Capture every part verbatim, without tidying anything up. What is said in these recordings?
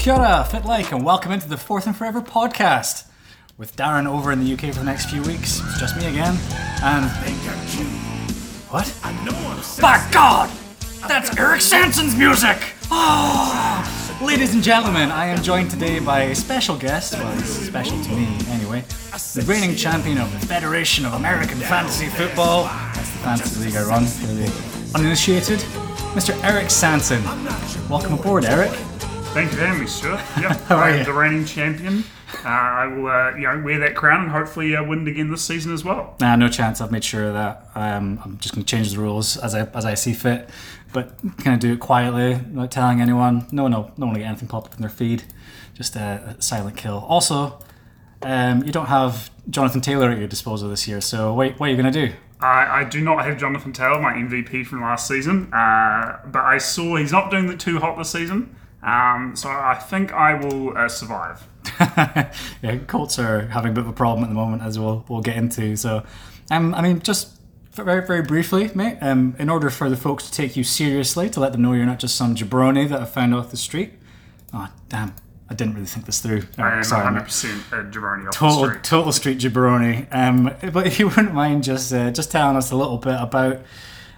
Kia ora, FitLike, and welcome into the Fourth and Forever podcast. With Darren over in the U K for the next few weeks, it's just me again, and... What? By God! That's Eric Sanson's music! Oh. Ladies and gentlemen, I am joined today by a special guest, well, it's special to me anyway, the reigning champion of the Federation of American Fantasy Football, that's the fantasy league I run for the uninitiated, Mister Eric Sanson. Welcome aboard, Eric. Thank you for having me, sir. Yep, How are I am you? the reigning champion. Uh, I will, uh, you know, wear that crown and hopefully uh, win it again this season as well. Nah, no chance. I've made sure of that. Um, I'm just going to change the rules as I as I see fit, but kind of do it quietly, not telling anyone. No, no, don't want to get anything popped up in their feed. Just a, a silent kill. Also, um, you don't have Jonathan Taylor at your disposal this year, so wait, what are you going to do? I, I do not have Jonathan Taylor, my M V P from last season, uh, but I saw he's not doing it too hot this season. Um, so I think I will uh, survive. Yeah, Colts are having a bit of a problem at the moment, as we'll we'll get into. So, um, I mean, just very very briefly, mate. Um, in order for the folks to take you seriously, to let them know you're not just some jabroni that I found off the street. Oh damn, I didn't really think this through. Oh, I am sorry, one hundred percent a jabroni off total, the street. Total street jabroni. Um, but if you wouldn't mind just uh, just telling us a little bit about.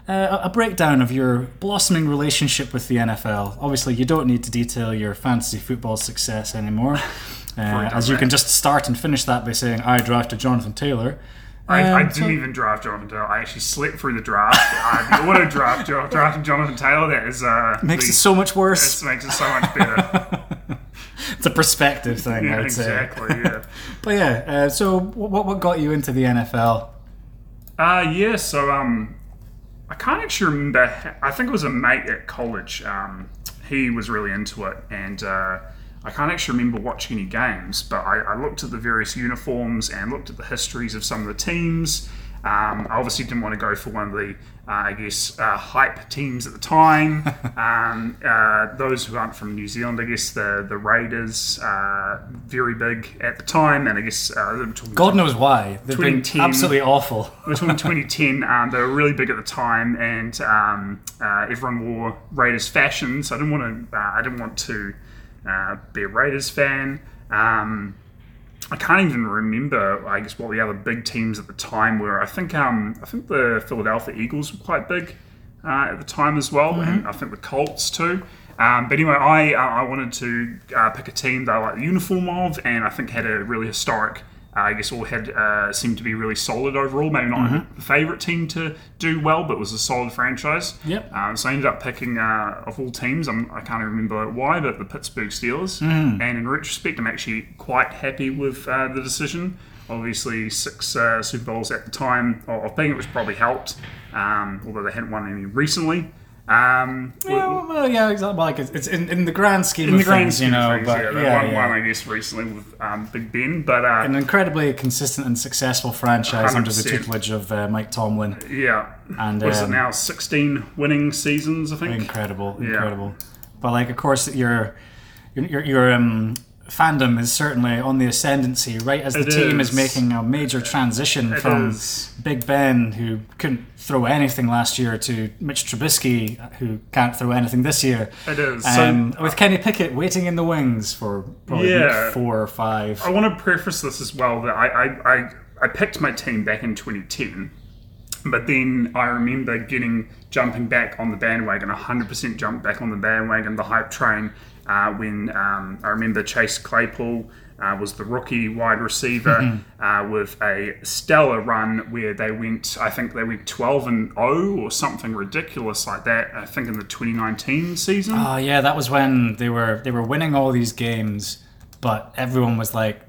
Uh, a breakdown of your blossoming relationship with the N F L. Obviously, you don't need to detail your fantasy football success anymore, uh, as you can just start and finish that by saying, I drafted Jonathan Taylor. Um, I, I didn't so- even draft Jonathan Taylor. I actually slept through the draft. I auto draft, drafted Jonathan Taylor. That is uh, makes the, it so much worse. It makes it so much better. It's a perspective thing, yeah, I would exactly, say. Exactly, yeah. But yeah, uh, so what what got you into the N F L? Uh, yeah, so... um. I can't actually remember. I think it was a mate at college. Um, he was really into it, and uh, I can't actually remember watching any games. But I, I looked at the various uniforms and looked at the histories of some of the teams. Um, I obviously didn't want to go for one of the, uh, I guess, uh, hype teams at the time. um, uh, those who aren't from New Zealand, I guess the the Raiders, uh, very big at the time, and I guess uh, God knows why they've been absolutely awful. We're talking twenty ten. Um, they were really big at the time, and um, uh, everyone wore Raiders fashion. So I didn't want to. Uh, I didn't want to uh, be a Raiders fan. Um, I can't even remember, I guess, what the other big teams at the time were. I think um, I think the Philadelphia Eagles were quite big uh, at the time as well, mm-hmm. and I think the Colts too. Um, but anyway, I uh, I wanted to uh, pick a team that I liked the uniform of, and I think had a really historic, uh, I guess, all had uh, seemed to be really solid overall. Maybe not mm-hmm. the favourite team to do well, but was a solid franchise. Yep. Um, so I ended up picking, uh, of all teams, I'm, I can't remember why, but the Pittsburgh Steelers. Mm. And in retrospect, I'm actually quite happy with uh, the decision. Obviously, six uh, Super Bowls at the time. I think it was probably helped, um, although they hadn't won any recently. Um, yeah, well, yeah, exactly. Like it's, it's in, in the grand scheme in of the grand things, scheme you know. Things, but yeah, they yeah, won yeah. one, I guess, recently with um, Big Ben. But uh, an incredibly consistent and successful franchise one hundred percent. Under the tutelage of uh, Mike Tomlin. Yeah, and what um, is it now sixteen winning seasons? I think incredible, incredible. Yeah. But like, of course, your your your um, fandom is certainly on the ascendancy, right? As the it team is. is making a major transition it from is. Big Ben, who couldn't throw anything last year, to Mitch Trubisky, who can't throw anything this year. It is. Um, so, with Kenny Pickett waiting in the wings for probably yeah, week four or five. I want to preface this as well that I, I, I, I picked my team back in twenty ten, but then I remember getting jumping back on the bandwagon, one hundred percent jumped back on the bandwagon, the hype train, Uh, when um, I remember Chase Claypool uh, was the rookie wide receiver mm-hmm. uh, with a stellar run where they went, I think they went twelve and oh or something ridiculous like that. I think in the twenty nineteen season. Oh yeah, that was when they were they were winning all these games, but everyone was like,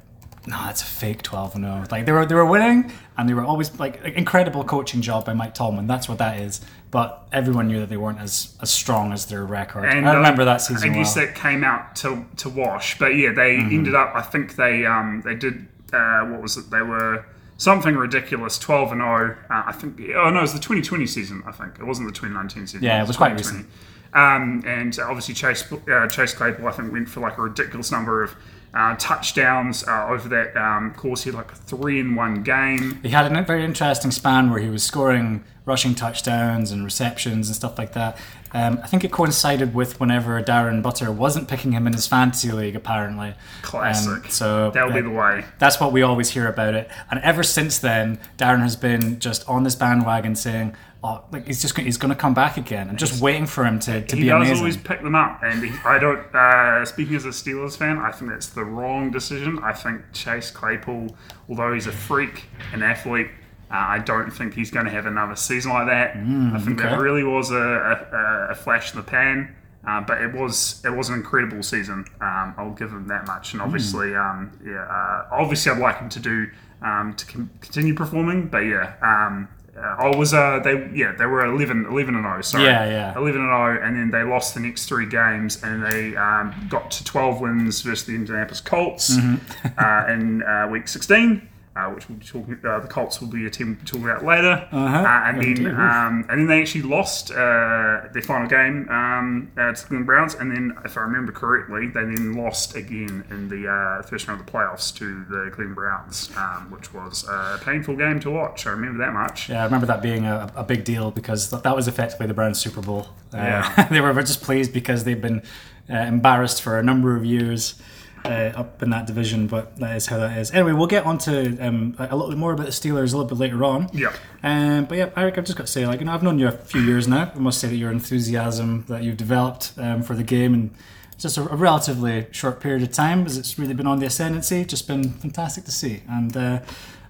"No, nah, it's a fake twelve and oh." Like they were they were winning, and they were always like incredible coaching job by Mike Tomlin. That's what that is. But everyone knew that they weren't as, as strong as their record. And I remember that season. I guess well. that came out to to wash. But yeah, they mm-hmm. ended up. I think they um they did uh, what was it? They were something ridiculous, twelve and zero. I think. Oh no, it was the twenty twenty season. I think it wasn't the twenty nineteen season. Yeah, it was, it was quite recent. Um, and obviously Chase uh, Chase Claypool, I think, went for like a ridiculous number of. Uh, touchdowns uh, over that um, course. He had like a three in one game. He had a very interesting span where he was scoring rushing touchdowns and receptions and stuff like that. Um, I think it coincided with whenever Darren Butter wasn't picking him in his fantasy league, apparently. Classic. Um, so That'll uh, be the way. That's what we always hear about it. And ever since then, Darren has been just on this bandwagon saying, oh, like he's just he's going to come back again. I'm just waiting for him to, to be amazing. He does always pick them up. And he, I don't, uh, speaking as a Steelers fan, I think that's the wrong decision. I think Chase Claypool, although he's a freak, an athlete, Uh, I don't think he's going to have another season like that. Mm, I think okay. that really was a, a, a flash in the pan, uh, but it was it was an incredible season. Um, I'll give him that much, and obviously, mm. um, yeah, uh, obviously, I'd like him to do um, to com- continue performing. But yeah, um, uh, I was uh, they yeah they were eleven and zero. Sorry, yeah, yeah, eleven and zero, and then they lost the next three games, and they um, got to twelve wins versus the Indianapolis Colts mm-hmm. uh, in uh, week sixteen. Uh, which we'll be talking, uh, the Colts will be a team we'll talk about later, uh-huh. uh, and then um, and then they actually lost uh, their final game um, uh, to the Cleveland Browns, and then if I remember correctly, they then lost again in the uh, first round of the playoffs to the Cleveland Browns, um, which was a painful game to watch. I remember that much. Yeah, I remember that being a, a big deal because that was effectively the Browns' Super Bowl. Uh, yeah, they were just pleased because they've been uh, embarrassed for a number of years. Uh, up in that division, but that is how that is. Anyway, we'll get on to um, a little bit more about the Steelers a little bit later on. Yeah. Um, but yeah, Eric, I've just got to say, like, you know, I've known you a few years now. I must say that your enthusiasm that you've developed um, for the game in just a, a relatively short period of time, as it's really been on the ascendancy, just been fantastic to see. And uh,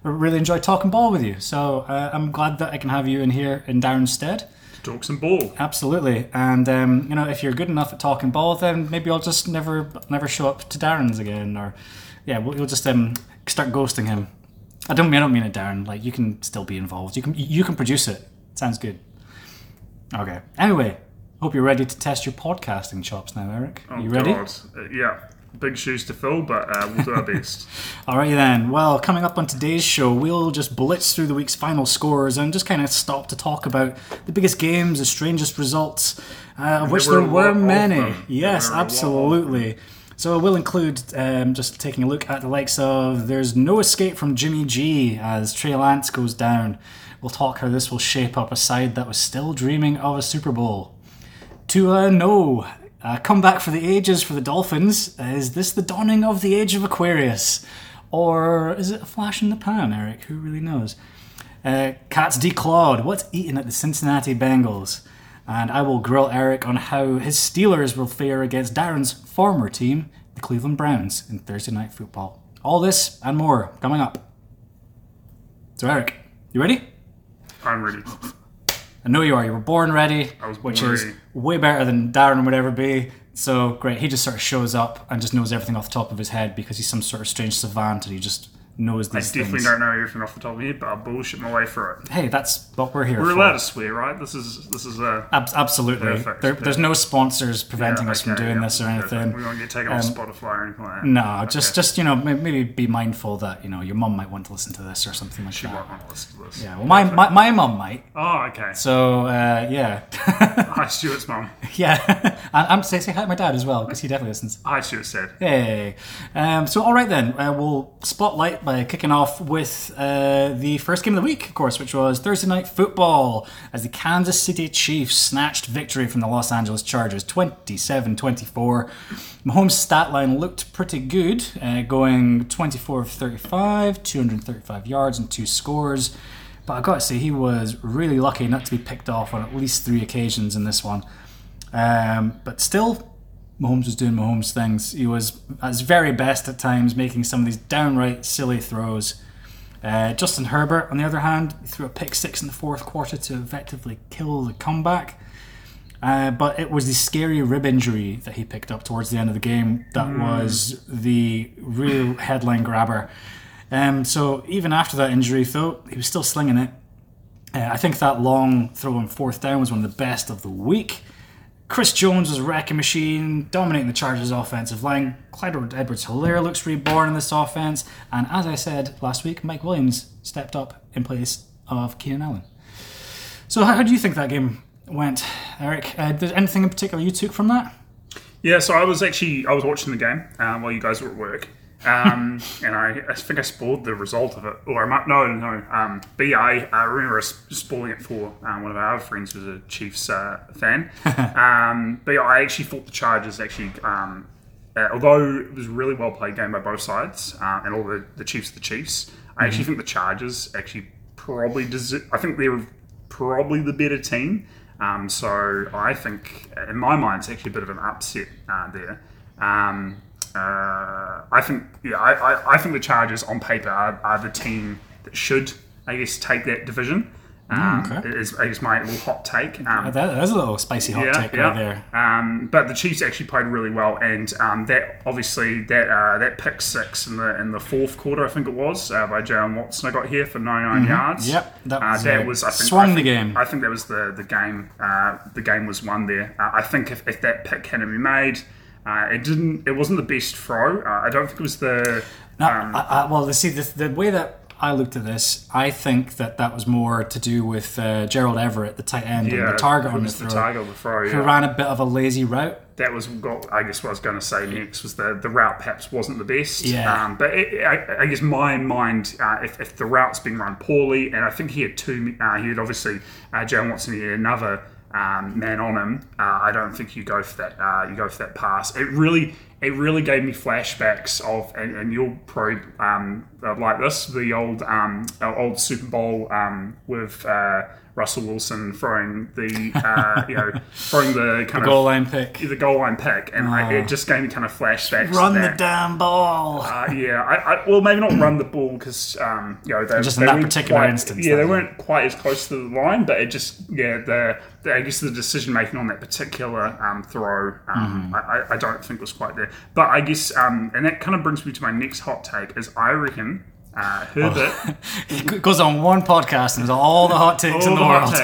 I really enjoy talking ball with you. So uh, I'm glad that I can have you in here in Darren's stead. Talk some ball. Absolutely. And, um, you know, if you're good enough at talking ball, then maybe I'll just never never show up to Darren's again. Or, yeah, we'll, we'll just um, start ghosting him. I don't mean I don't mean it, Darren. Like, you can still be involved. You can you can produce it. Sounds good. Okay. Anyway, hope you're ready to test your podcasting chops now, Eric. Are you oh, ready? God. Uh, yeah. Big shoes to fill, but uh, we'll do our best. All right, then. Well, coming up on today's show, we'll just blitz through the week's final scores and just kind of stop to talk about the biggest games, the strangest results, uh, of which there were many. Yes, absolutely. So we'll include um, just taking a look at the likes of There's No Escape from Jimmy G as Trey Lance goes down. We'll talk how this will shape up a side that was still dreaming of a Super Bowl. Tua No. Uh, come back for the ages for the Dolphins. Is this the dawning of the age of Aquarius? Or is it a flash in the pan, Eric? Who really knows? Uh, Cats declawed. What's eating at the Cincinnati Bengals? And I will grill Eric on how his Steelers will fare against Darren's former team, the Cleveland Browns, in Thursday Night Football. All this and more coming up. So, Eric, you ready? I'm ready. I know you are. You were born ready, I was born which ready. Is way better than Darren would ever be. So great. He just sort of shows up and just knows everything off the top of his head because he's some sort of strange savant and he just knows these things. I definitely things. don't know everything off the top of my head, but I'll bullshit my way through it. Hey, that's what we're here we're for. We're allowed to swear, right? This is this is a Ab- absolutely. Perfect, there, perfect. There's no sponsors preventing yeah, us okay, from doing yeah, this or perfect. anything. We won't get taken um, off Spotify or anything like that. No, okay. just just you know maybe be mindful that you know your mum might want to listen to this or something like she that. She might want to listen to this. Yeah, well, my my, my mum might. Oh, okay. So uh, yeah. Hi, Stuart's mum. Yeah, and I'm say say hi to my dad as well because he definitely listens. Hi, Stuart said. Hey, um, so all right then, uh, we'll spotlight by kicking off with uh, the first game of the week, of course, which was Thursday Night Football, as the Kansas City Chiefs snatched victory from the Los Angeles Chargers, twenty-seven twenty-four. Mahomes' stat line looked pretty good, uh, going twenty-four of thirty-five, two hundred thirty-five yards and two scores. But I've got to say, he was really lucky not to be picked off on at least three occasions in this one. Um, but still, Mahomes was doing Mahomes things. He was at his very best at times, making some of these downright silly throws. Uh, Justin Herbert, on the other hand, threw a pick six in the fourth quarter to effectively kill the comeback. Uh, but it was the scary rib injury that he picked up towards the end of the game that mm. was the real headline grabber. Um, so even after that injury, though, he was still slinging it. Uh, I think that long throw on fourth down was one of the best of the week. Chris Jones was a wrecking machine, dominating the Chargers' offensive line. Clyde Edwards-Hilaire looks reborn in this offense. And as I said last week, Mike Williams stepped up in place of Keenan Allen. So how, how do you think that game went, Eric? Uh, did anything in particular you took from that? Yeah, so I was actually, I was watching the game um, while you guys were at work. Um, and I, I think I spoiled the result of it. Or I might, no, no. Um, B I, I remember spoiling it for um, one of our other friends who's a Chiefs uh, fan. um, but yeah, I actually thought the Chargers actually, um, uh, although it was a really well played game by both sides, uh, and all the, the Chiefs are the Chiefs, I mm-hmm. actually think the Chargers actually probably deserve, I think they're probably the better team. Um, so I think, in my mind, it's actually a bit of an upset uh, there. Um, Uh, I think, yeah, I, I, I think the Chargers on paper are, are the team that should, I guess, take that division. Um, mm, okay. Is, is my little hot take. Um, that, that is a little spicy hot yeah, take yeah. right there. Um, but the Chiefs actually played really well, and um, that obviously that uh, that pick six in the in the fourth quarter, I think it was, uh, by Jalen Watson, I got here for ninety-nine mm-hmm. yards. Yep, that was, uh, that yeah. was I think, swung I think, the game. I think that was the the game. Uh, the game was won there. Uh, I think if, if that pick hadn't been made. Uh, it didn't. It wasn't the best throw. Uh, I don't think it was the. No, um, I, I, well, see, the, the way that I looked at this, I think that that was more to do with uh, Gerald Everett, the tight end, yeah, and the target on the throw. The target on the throw. Yeah. Who ran a bit of a lazy route. That was, I guess, what I was going to say next was the the route perhaps wasn't the best. Yeah. Um, but it, I, I guess my mind, uh, if, if the route's been run poorly, and I think he had two. Uh, he had obviously uh, Jalen Watson. He had another. Um, man on him. Uh, I don't think you go for that. Uh, you go for that pass. It really, it really gave me flashbacks of, and, and you'll probably um, like this, the old, um, old Super Bowl um, with uh, Russell Wilson throwing the, uh, you know, throwing the kind the goal of goal line pick, the goal line pick, and oh. I, it just gave me kind of flashbacks. Run the damn ball. Uh, yeah, I, I, well, maybe not run the ball because um, you know they just in they that particular quite, instance. Yeah, they weren't quite as close to the line, but it just yeah the. I guess the decision making on that particular um, throw, um, mm-hmm. I, I don't think was quite there. But I guess, um, and that kind of brings me to my next hot take, is I reckon uh, Herbert... He goes on one podcast and there's all the hot takes all in the, the world. Hot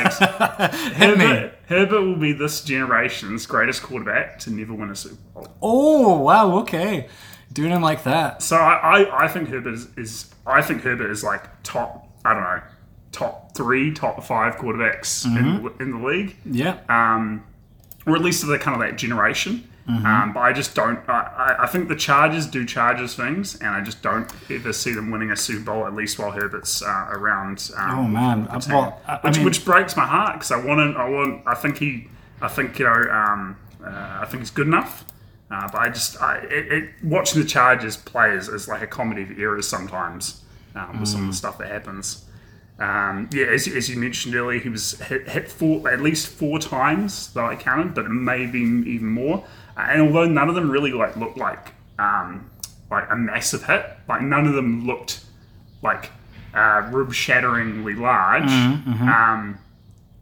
takes. Hit Herbert, me. Herbert will be this generation's greatest quarterback to never win a Super Bowl. Oh, wow, okay. Doing him like that. So I, I, I think Herbert is, is... I think Herbert is like top, I don't know, top three, top five quarterbacks mm-hmm. in, in the league. Yeah. Um, or at least of the kind of that generation. Mm-hmm. Um, but I just don't... I, I think the Chargers do Chargers things, and I just don't ever see them winning a Super Bowl, at least while Herbert's uh, around. Um, oh, man. I, well, I, which, I mean, which breaks my heart, because I want to... I want, I think he... I think, you know... Um, uh, I think he's good enough. Uh, but I just... I, it, it, watching the Chargers play is, is like a comedy of errors sometimes um, with mm. some of the stuff that happens. Um, yeah, as, as you mentioned earlier, he was hit, hit four, at least four times that I counted, but maybe even more. Uh, and although none of them really like looked like um, like a massive hit, like none of them looked like uh, rib-shatteringly large. Mm-hmm, mm-hmm. Um,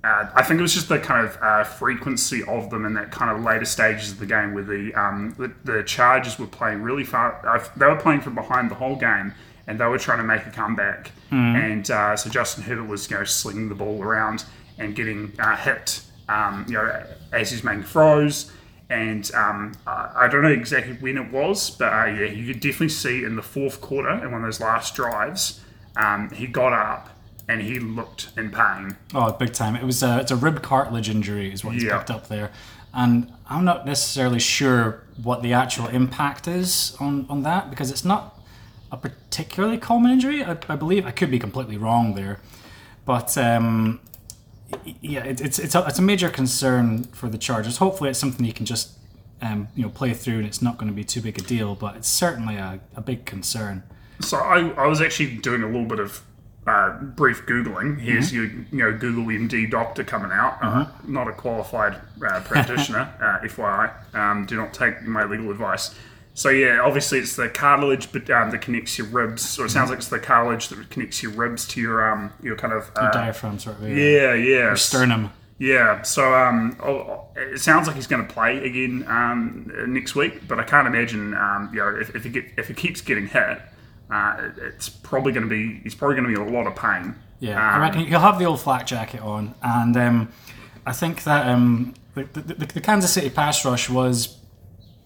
uh, I think it was just the kind of uh, frequency of them in that kind of later stages of the game, where the um, the, the Chargers were playing really far. Uh, they were playing from behind the whole game. And they were trying to make a comeback. Mm. And uh, so Justin Herbert was, you know, slinging the ball around and getting uh, hit, um, you know, as he's making throws. And um, I don't know exactly when it was, but uh, yeah, you could definitely see in the fourth quarter, in one of those last drives, um, he got up and he looked in pain. Oh, big time. It was a, it's a rib cartilage injury is what he's yeah. picked up there. And I'm not necessarily sure what the actual impact is on, on that, because it's not... a particularly common injury, I, I believe. I could be completely wrong there, but um, yeah, it, it's it's a, it's a major concern for the Chargers. Hopefully, it's something you can just um, you know play through, and it's not going to be too big a deal. But it's certainly a, a big concern. So I, I was actually doing a little bit of uh, brief googling. Here's mm-hmm. your you know Google M D doctor coming out. Mm-hmm. Uh, not a qualified uh, practitioner, uh, F Y I. Um, do not take my legal advice. So yeah, obviously it's the cartilage um, that connects your ribs, or it sounds like it's the cartilage that connects your ribs to your um your kind of uh, your diaphragm sort of yeah yeah, yeah. Your sternum yeah. So um, it sounds like he's going to play again um next week, but I can't imagine um you know if if he get, if he keeps getting hit, uh it's probably going to be he's probably going to be in a lot of pain. Yeah, um, I reckon he'll have the old flak jacket on, and um I think that um the the, the Kansas City pass rush was.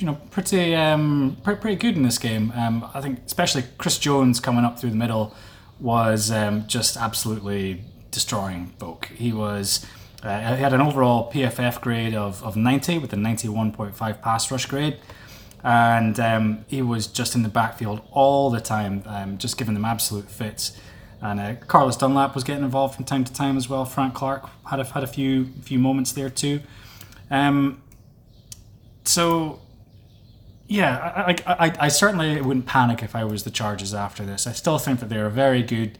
You know, pretty um, pretty good in this game. Um, I think, especially Chris Jones coming up through the middle was um, just absolutely destroying folk. He was uh, he had an overall P F F grade of, of ninety with a ninety-one point five pass rush grade, and um, he was just in the backfield all the time, um, just giving them absolute fits. And uh, Carlos Dunlap was getting involved from time to time as well. Frank Clark had a, had a few few moments there too. Um, so, yeah, I, I, I certainly wouldn't panic if I was the Chargers after this. I still think that they're a very good,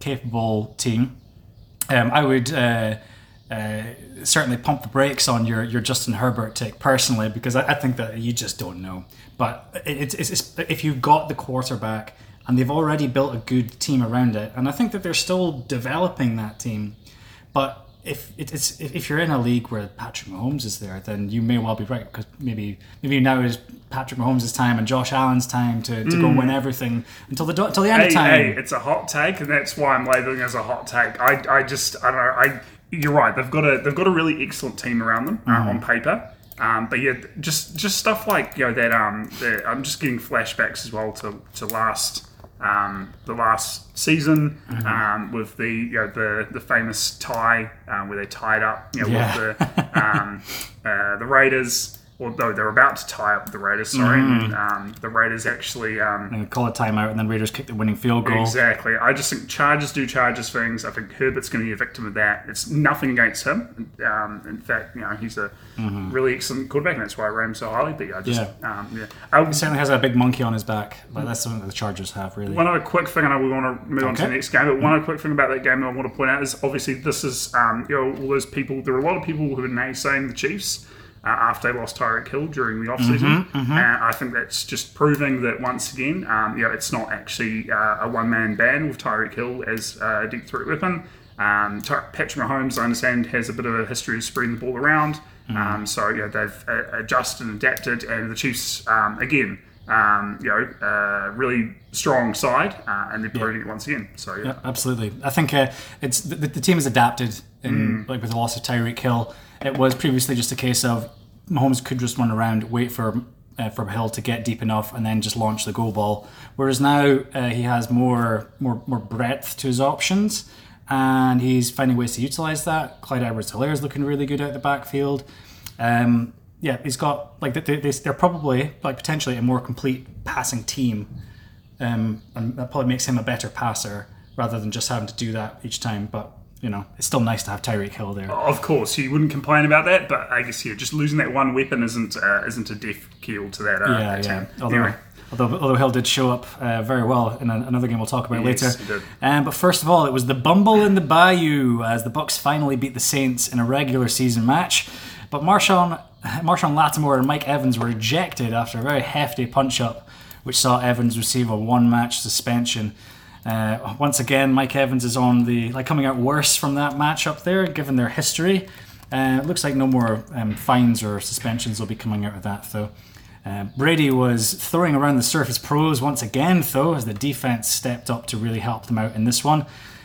capable team. Um, I would uh, uh, certainly pump the brakes on your, your Justin Herbert take personally, because I, I think that you just don't know. But it, it's, it's, if you've got the quarterback and they've already built a good team around it, and I think that they're still developing that team, but if it's if you're in a league where Patrick Mahomes is there, then you may well be right, because maybe maybe now is Patrick Mahomes' time and Josh Allen's time to, to mm. go win everything until the until the end hey, of time. Hey, it's a hot take, and that's why I'm labelling it as a hot take. I I just I don't know. I you're right. They've got a they've got a really excellent team around them mm. uh, on paper. Um, but yeah, just just stuff like you know that um that, I'm just getting flashbacks as well to to last. Um, the last season mm-hmm. um, with the you know the, the famous tie um, where they tied up you know yeah. with the um, uh, the Raiders, or no, they're about to tie up with the Raiders. Sorry, mm. and, um, the Raiders actually um, and call a timeout, and then Raiders kick the winning field goal. Exactly. I just think Chargers do Chargers things. I think Herbert's going to be a victim of that. It's nothing against him. Um, in fact, you know he's a mm-hmm. really excellent quarterback, and that's why I rate him so highly. But I just yeah, um, yeah. I, he certainly has a big monkey on his back, but that's something that the Chargers have really. One other quick thing, and I will want to move okay. on to the next game. But mm-hmm. one other quick thing about that game that I want to point out is obviously this is um, you know all those people. There are a lot of people who are naysaying the Chiefs. Uh, after they lost Tyreek Hill during the offseason. Mm-hmm, mm-hmm. And I think that's just proving that once again, um, you know, it's not actually uh, a one-man band with Tyreek Hill as a uh, deep threat weapon. Um, Patrick Mahomes, I understand, has a bit of a history of spreading the ball around. Mm-hmm. Um, so, you know, they've uh, adjusted and adapted, and the Chiefs, um, again, um, you know, uh, really strong side, uh, and they're proving yeah. it once again. So, yeah. yeah absolutely. I think uh, it's the, the team has adapted, in, mm. like with the loss of Tyreek Hill. It was previously just a case of Mahomes could just run around, wait for uh, for Hill to get deep enough, and then just launch the go ball. Whereas now uh, he has more more more breadth to his options, and he's finding ways to utilize that. Clyde Edwards-Hilaire is looking really good out the backfield. Um, yeah, he's got like they, they, they're probably like potentially a more complete passing team, um, and that probably makes him a better passer rather than just having to do that each time. But you know, it's still nice to have Tyreek Hill there. Of course, you wouldn't complain about that, but I guess you know, just losing that one weapon isn't uh, isn't a death keel to that. Uh, yeah, that yeah. Although, anyway. although although Hill did show up uh, very well in a, another game we'll talk about yes, later. He did. Um, but first of all, it was the Bumble in the Bayou as the Bucs finally beat the Saints in a regular season match. But Marshon Marshon Lattimore and Mike Evans were ejected after a very hefty punch up, which saw Evans receive a one match suspension. Uh, once again, Mike Evans is on the like coming out worse from that matchup there, given their history. Uh, it looks like no more um, fines or suspensions will be coming out of that, though. Uh, Brady was throwing around the surface pros once again, though, as the defense stepped up to really help them out in this one,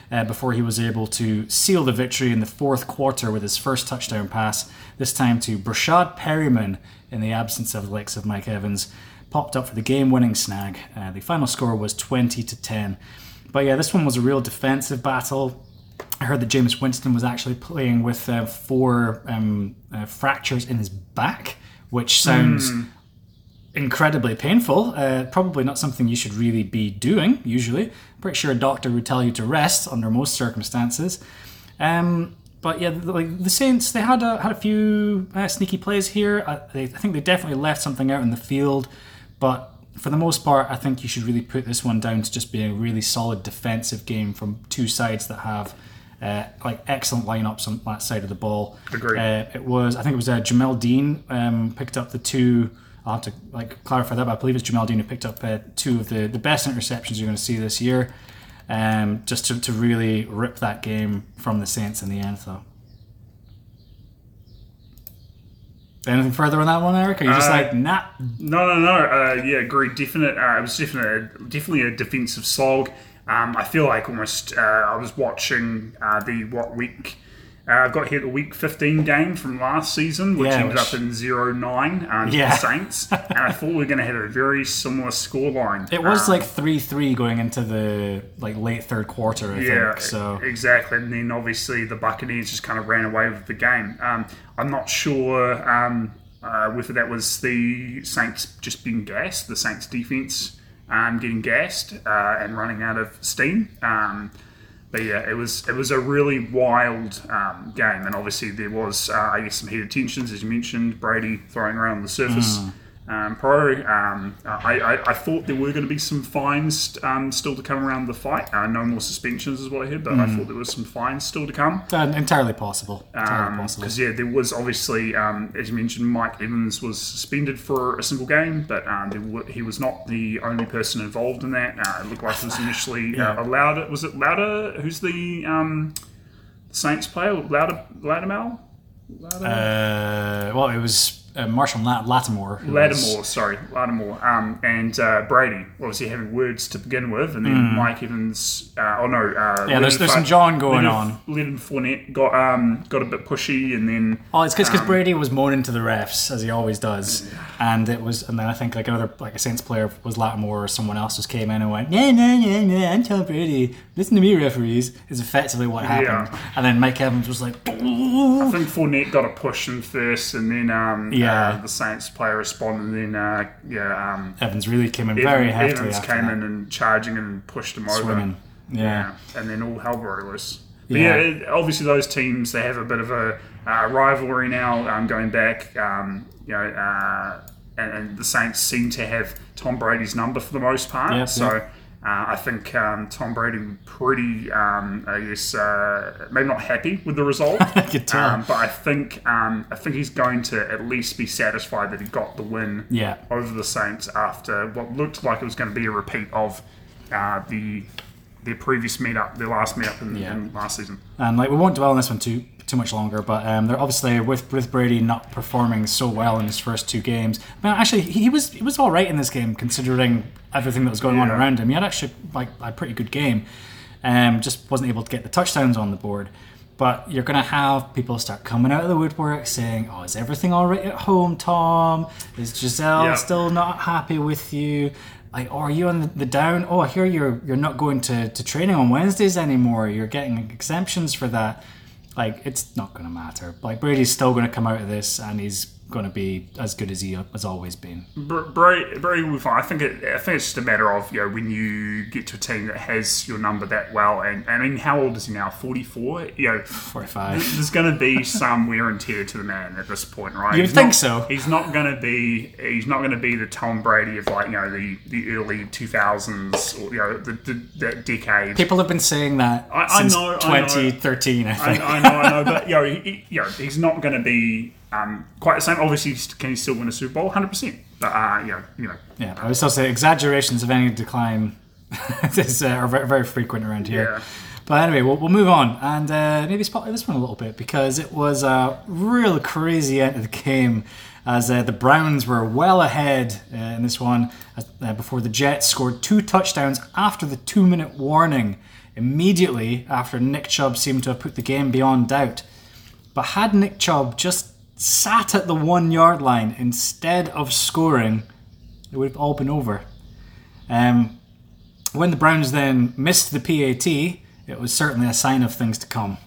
uh, before he was able to seal the victory in the fourth quarter with his first touchdown pass, this time to Brashad Perryman, in the absence of the likes of Mike Evans, popped up for the game-winning snag. Uh, the final score was twenty to ten. But yeah, this one was a real defensive battle. I heard that Jameis Winston was actually playing with uh, four um, uh, fractures in his back, which sounds mm. incredibly painful. Uh, probably not something you should really be doing, usually. I'm pretty sure a doctor would tell you to rest under most circumstances. Um, but yeah, the, like the Saints, they had a, had a few uh, sneaky plays here. I, they, I think they definitely left something out in the field, but for the most part, I think you should really put this one down to just being a really solid defensive game from two sides that have uh, like excellent lineups on that side of the ball. Agreed. Uh, it was, I think it was uh, Jamel Dean um, picked up the two. I'll have to like clarify that, but I believe it's Jamel Dean who picked up uh, two of the, the best interceptions you're going to see this year, um, just to, to really rip that game from the Saints in the end, though. Anything further on that one, Eric? Are you just uh, like, nah? No, no, no. Uh, yeah, agree. Definite. Uh, it was definitely definitely a defensive slog. Um, I feel like almost uh, I was watching uh, the what week uh, I've got here the week fifteen game from last season, which yeah, ended which... up in zero nine um, yeah. the Saints, and I thought we were going to have a very similar scoreline. It was um, like three three going into the like late third quarter. I yeah, think, so exactly. And then obviously the Buccaneers just kind of ran away with the game. Um, I'm not sure um, Uh, whether that was the Saints just being gassed, the Saints defense um, getting gassed uh, and running out of steam. Um, but yeah, it was it was a really wild um, game, and obviously there was uh, I guess some heated tensions, as you mentioned. Brady throwing around the surface. Mm. Um, Pro, um, I, I, I thought there were going to be some fines um, still to come around the fight. Uh, no more suspensions is what I heard, but mm. I thought there was some fines still to come. Uh, entirely possible. Entirely um, possible. Because, yeah, there was obviously, um, as you mentioned, Mike Evans was suspended for a single game, but um, there were, he was not the only person involved in that. Uh, it looked like it was initially yeah. uh, Louder. Was it Louder? Who's the um, Saints player? Louder, Loudermel? Louder? Uh, well, it was... Uh, Marshon Lattimore. Lattimore, was... sorry, Lattimore. Um, and uh, Brady, obviously having words to begin with, and then mm. Mike Evans. Uh, oh no, uh, yeah, there's, there's F- some John going Leonard, on. Leonard Fournette got um got a bit pushy, and then oh, it's because um, Brady was moaning to the refs as he always does, yeah. and it was, and then I think like another like a Saints player was Lattimore or someone else just came in and went yeah no yeah no I'm Tom Brady, listen to me referees, is effectively what happened, yeah. and then Mike Evans was like. Ooh. I think Fournette got a push in first, and then um. Yeah. Yeah, uh, the Saints player responded, and then uh, yeah, um, Evans really came in Evan, very heavily. Evans after came that. in and charging and pushed him Swimming. over. Yeah. yeah, and then all hell broke loose. But yeah, yeah it, obviously those teams they have a bit of a uh, rivalry now. Um, going back, um, you know, uh, and, and the Saints seem to have Tom Brady's number for the most part. Yep, so. Yep. Uh, I think um, Tom Brady was pretty, um, I guess, uh, maybe not happy with the result. I could tell. Um, but I think um, I think he's going to at least be satisfied that he got the win yeah. over the Saints after what looked like it was going to be a repeat of uh, the their previous meet-up, their last meet-up in, yeah. in last season. And like we won't dwell on this one too too much longer, but um, they're obviously with with Brady not performing so well in his first two games. But actually, he was he was all right in this game considering everything that was going yeah. on around him. He had actually like a pretty good game, um, just wasn't able to get the touchdowns on the board. But you're going to have people start coming out of the woodwork saying, "Oh, is everything all right at home, Tom? Is Giselle yeah. still not happy with you? Like, oh, are you on the down? Oh, I hear you're you're not going to, to training on Wednesdays anymore. You're getting exemptions for that." Like, it's not going to matter. Like, Brady's still going to come out of this, and he's going to be as good as he has always been. Brady, Brady will be fine. I think it, I think it's just a matter of, you know, when you get to a team that has your number that well. And I mean, how old is he now? forty-four? You know, forty-five. There's going to be some wear and tear to the man at this point, right? You think not, so? He's not going to be. He's not going to be the Tom Brady of, like, you know, the, the early two thousands, or, you know, the, the, that decade. People have been saying that I, since I know, twenty thirteen. I, know. I think. I, I know, I know, but you know, he, you know he's not going to be. Um, quite the same. Obviously, can he still win a Super Bowl? one hundred percent. But, uh, you know, you know. Yeah, I would still say exaggerations of any decline is, uh, are very, very frequent around here. Yeah. But anyway, we'll, we'll move on and uh, maybe spotlight this one a little bit because it was a real crazy end of the game as uh, the Browns were well ahead uh, in this one uh, before the Jets scored two touchdowns after the two-minute warning immediately after Nick Chubb seemed to have put the game beyond doubt. But had Nick Chubb just sat at the one-yard line instead of scoring, it would have all been over. Um, when the Browns then missed the P A T, it was certainly a sign of things to come.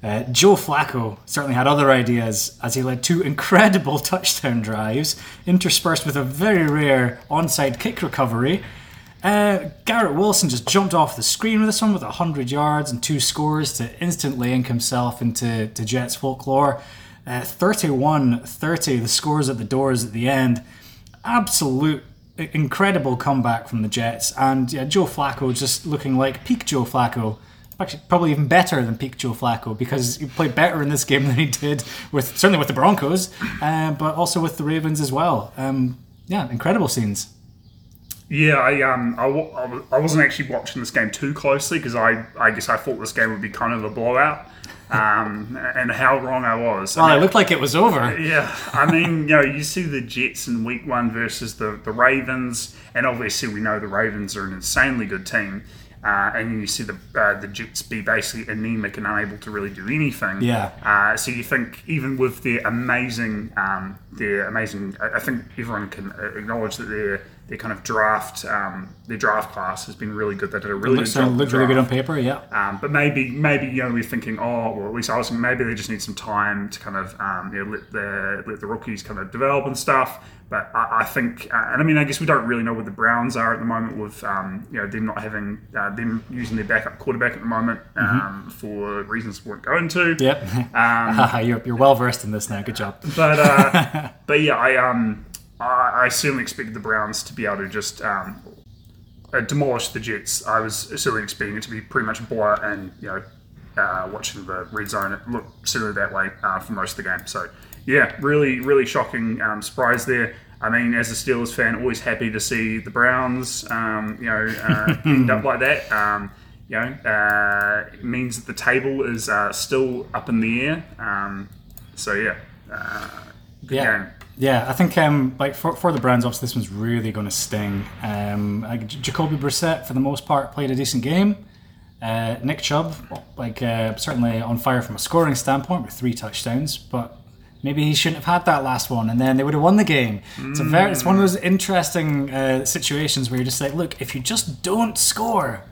Uh, Joe Flacco certainly had other ideas as he led two incredible touchdown drives, interspersed with a very rare onside kick recovery. Uh, Garrett Wilson just jumped off the screen with this one with one hundred yards and two scores to instantly ink himself into to Jets folklore. thirty-one thirty, the scores at the doors at the end. Absolute incredible comeback from the Jets. And yeah, Joe Flacco just looking like peak Joe Flacco. Actually, probably even better than peak Joe Flacco because he played better in this game than he did, with certainly with the Broncos, uh, but also with the Ravens as well. Um, yeah, incredible scenes. Yeah, I um I, w- I wasn't actually watching this game too closely because I, I guess I thought this game would be kind of a blowout. Um, and how wrong I was. Well, I mean, it looked like it was over. Yeah. I mean, you know, you see the Jets in week one versus the, the Ravens, and obviously we know the Ravens are an insanely good team. Uh, and you see the uh, the Jets be basically anemic and unable to really do anything. Yeah. Uh, so you think even with their amazing, um, their amazing, I, I think everyone can acknowledge that their they kind of draft, um, their draft class has been really good. They did a really it looks, good job. It looked really good on paper, yeah. Um, but maybe, maybe you know, we're thinking, oh, or at least I was thinking, maybe they just need some time to kind of um, you know, let the let the rookies kind of develop and stuff. But I, I think, uh, and I mean, I guess we don't really know where the Browns are at the moment with um, you know them not having uh, them using their backup quarterback at the moment um, mm-hmm. for reasons we won't go into. Yep. Um, you're you're well versed in this now. Good job. But uh, but yeah, I um. I certainly expected the Browns to be able to just um, uh, demolish the Jets. I was certainly expecting it to be pretty much a blowout, and you know, uh, watching the red zone, it looked certainly that way uh, for most of the game. So, yeah, really, really shocking um, surprise there. I mean, as a Steelers fan, always happy to see the Browns, um, you know, uh, end up like that. Um, you know, uh, it means that the table is uh, still up in the air. Um, so yeah, uh, good yeah. game. Yeah, I think um, like for for the Browns, obviously this one's really going to sting. Um, like Jacoby Brissett, for the most part, played a decent game. Uh, Nick Chubb, like uh, certainly on fire from a scoring standpoint with three touchdowns, but maybe he shouldn't have had that last one, and then they would have won the game. Mm. It's a very, it's one of those interesting uh, situations where you're just like, look, if you just don't score,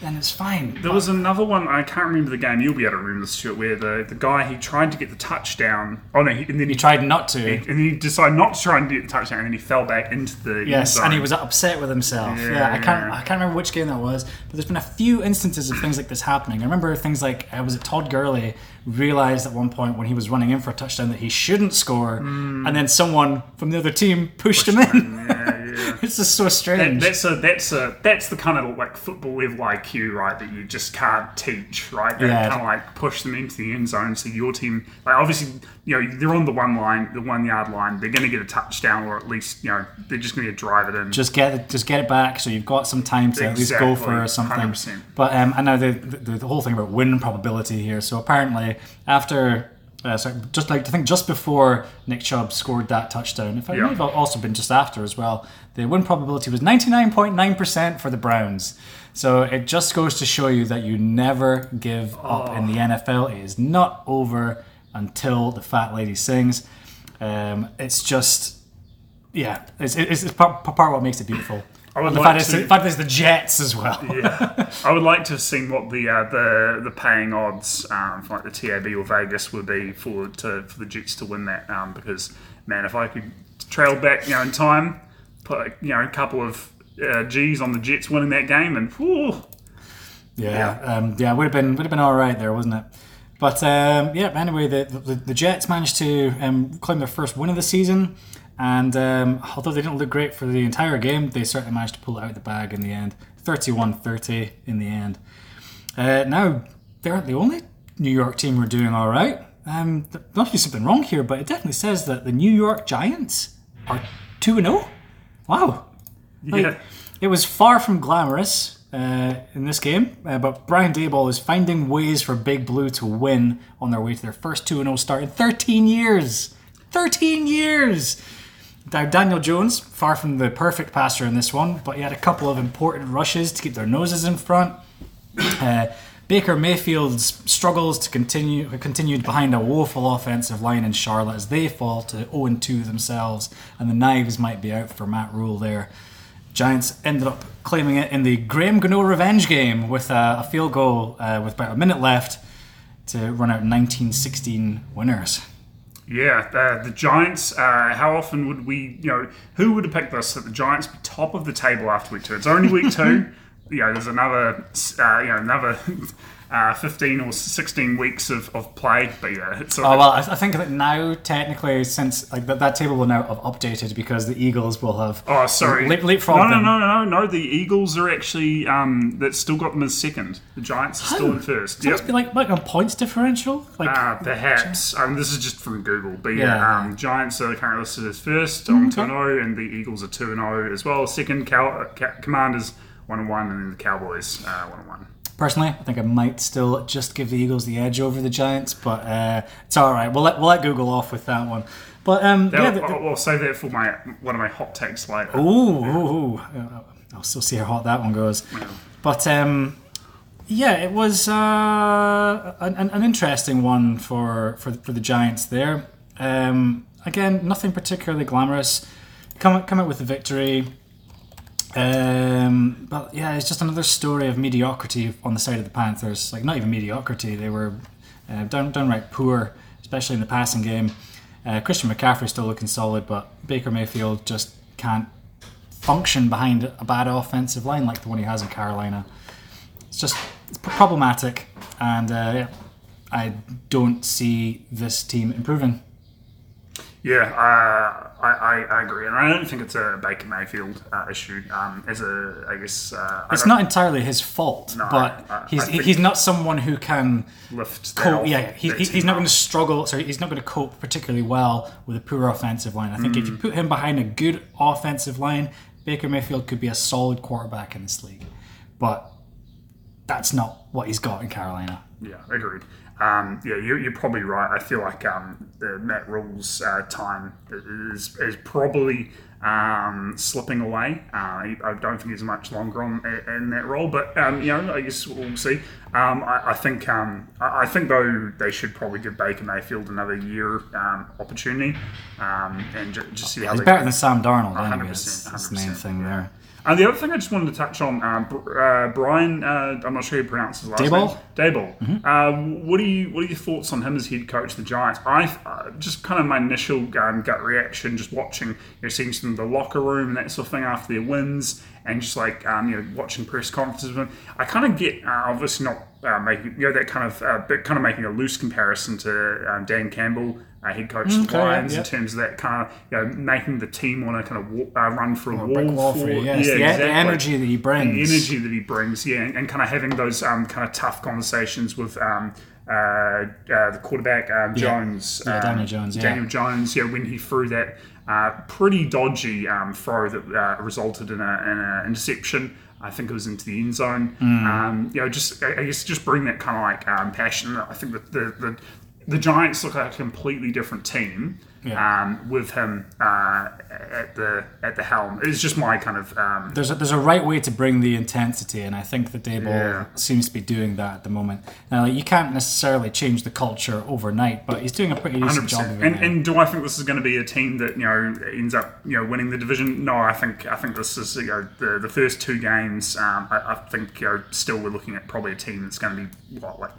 then it's fine. There but- was another one, I can't remember the game, you'll be able to remember this, Stuart, where the, the guy, he tried to get the touchdown. Oh no, he, and then he, he tried not to. He, and then he decided not to try and get the touchdown, and then he fell back into the Yes, zone. And he was upset with himself. Yeah. yeah, I can't I can't remember which game that was, but there's been a few instances of things like this happening. I remember things like, uh, was it Todd Gurley realised at one point when he was running in for a touchdown that he shouldn't score, mm. and then someone from the other team pushed, pushed him in. in yeah. It's just so strange. That, that's a that's a that's the kind of like football level I Q, right? That you just can't teach, right? That yeah. kind of like push them into the end zone. So your team, like obviously, you know, they're on the one line, the one yard line. They're going to get a touchdown, or at least you know they're just going to drive it in. Just get it, just get it back. So you've got some time to exactly. at least go for or something. one hundred percent But um, I know the, the the whole thing about win probability here. So apparently after. Uh, sorry, just like I think just before Nick Chubb scored that touchdown, if I may have also been just after as well, the win probability was ninety-nine point nine percent for the Browns. So it just goes to show you that you never give oh. up in the N F L. It is not over until the fat lady sings. Um, it's just, yeah, it's, it's, it's part, part of what makes it beautiful. I would the like fact to, is, the fact is the Jets as well. Yeah, I would like to have seen what the uh, the the paying odds um, for like the T A B or Vegas would be for to for the Jets to win that. Um, because man, if I could trail back, you know, in time, put you know a couple of uh, G's on the Jets winning that game, and whew, yeah, yeah, um, yeah, would have been would have been all right there, wasn't it? But um, yeah, anyway, the, the the Jets managed to um, claim their first win of the season. And um, although they didn't look great for the entire game, they certainly managed to pull it out of the bag in the end. thirty-one thirty in the end. Uh, now, they aren't the only New York team who are doing all right. Um, there must be something wrong here, but it definitely says that the New York Giants are two and oh Wow. Like, yeah. It was far from glamorous uh, in this game, uh, but Brian Daboll is finding ways for Big Blue to win on their way to their first two and oh start in thirteen years thirteen years Now, Daniel Jones, far from the perfect passer in this one, but he had a couple of important rushes to keep their noses in front. Uh, Baker Mayfield's struggles to continue continued behind a woeful offensive line in Charlotte as they fall to oh and two themselves, and the knives might be out for Matt Rule there. Giants ended up claiming it in the Graham Gano revenge game with a, a field goal uh, with about a minute left to run out nineteen sixteen winners. Yeah, uh, the Giants, uh, how often would we, you know, who would have picked this, that the Giants be top of the table after week two? It's only week two. You know, there's another, uh, you know, another uh, fifteen or sixteen weeks of, of play. But yeah, it's all oh, right. Well, I think that now, technically, since like that, that table will now have updated because the Eagles will have oh, sorry. Leap, leapfrogged no, no, them. No, no, no, no, the Eagles are actually, um, that's still got them as second. The Giants are oh, still in first. So yep. It's been like, like a points differential? Like uh, Perhaps. Um, this is just from Google. But yeah, yeah um, Giants are currently listed as first mm-hmm. on two and oh and the Eagles are two and oh as well. Second, Cal- Ca- Commanders one and one and then the Cowboys uh, one and one Personally, I think I might still just give the Eagles the edge over the Giants, but uh, it's all right. We'll let we'll let Google off with that one. But um, yeah, the, the, I'll, I'll save that for my one of my hot takes later. Ooh, yeah. ooh, ooh, I'll still see how hot that one goes. Yeah. But um, yeah, it was uh, an, an interesting one for for for the Giants there. Um, again, nothing particularly glamorous. Come come out with the victory. Um, but yeah, it's just another story of mediocrity on the side of the Panthers. Like, not even mediocrity, they were uh, down, downright poor, especially in the passing game. Uh, Christian McCaffrey's still looking solid, but Baker Mayfield just can't function behind a bad offensive line like the one he has in Carolina. It's just it's problematic, and uh, yeah, I don't see this team improving. Yeah, uh, I, I agree, and I don't think it's a Baker Mayfield uh, issue. Um, as a, I guess uh, I it's not entirely his fault, no, but I, I, he's I he's not someone who can lift. Cope, yeah, he, he's not going to struggle. Sorry, he's not going to cope particularly well with a poor offensive line. I think mm. if you put him behind a good offensive line, Baker Mayfield could be a solid quarterback in this league, but that's not what he's got in Carolina. Yeah, agreed. Um, yeah, you, you're probably right. I feel like um, the Matt Rule's uh, time is is probably um, slipping away. Uh, I don't think he's much longer on in that role, but um, you know, I guess we'll see. Um, I, I think um, I, I think though they should probably give Baker Mayfield another year um, opportunity um, and just, just see how he's they better go. Than Sam Darnold. one hundred percent, one hundred percent, that's the main thing yeah. there. And the other thing I just wanted to touch on, um, uh, Brian, uh, I'm not sure how you pronounce his last Daboll? name. Daboll. Mm-hmm. Uh, what are you? What are your thoughts on him as head coach of the Giants? I uh, just kind of my initial um, gut reaction, just watching, you know, seeing some of the locker room and that sort of thing after their wins, and just like um, you know, watching press conferences with him. I kind of get, uh, obviously not uh, making, you know, that kind of, uh, but kind of making a loose comparison to um, Dan Campbell. Uh, head coach of okay, the Lions yeah, yeah. in terms of that kind of, you know, making the team want to kind of walk, uh, run for a walk wall for, for it, yes. yeah, the, exactly. the energy that he brings the energy that he brings yeah and, and kind of having those um, kind of tough conversations with um, uh, uh, the quarterback um, Jones yeah. Yeah, um, Daniel Jones yeah. Daniel Jones yeah when he threw that uh, pretty dodgy um, throw that uh, resulted in an interception. I think it was into the end zone. mm. um, you know just I guess just bring that kind of like um, passion. I think that the, the The Giants look like a completely different team yeah. um, with him uh, at the at the helm. It's just my kind of... Um, there's, a, there's a right way to bring the intensity, and I think that Daboll yeah. seems to be doing that at the moment. Now, like, you can't necessarily change the culture overnight, but he's doing a pretty decent one hundred percent job of it. And, and do I think this is going to be a team that, you know, ends up, you know, winning the division? No, I think I think this is, you know, the, the first two games, um, I, I think, you know, still we're looking at probably a team that's going to be, what, like...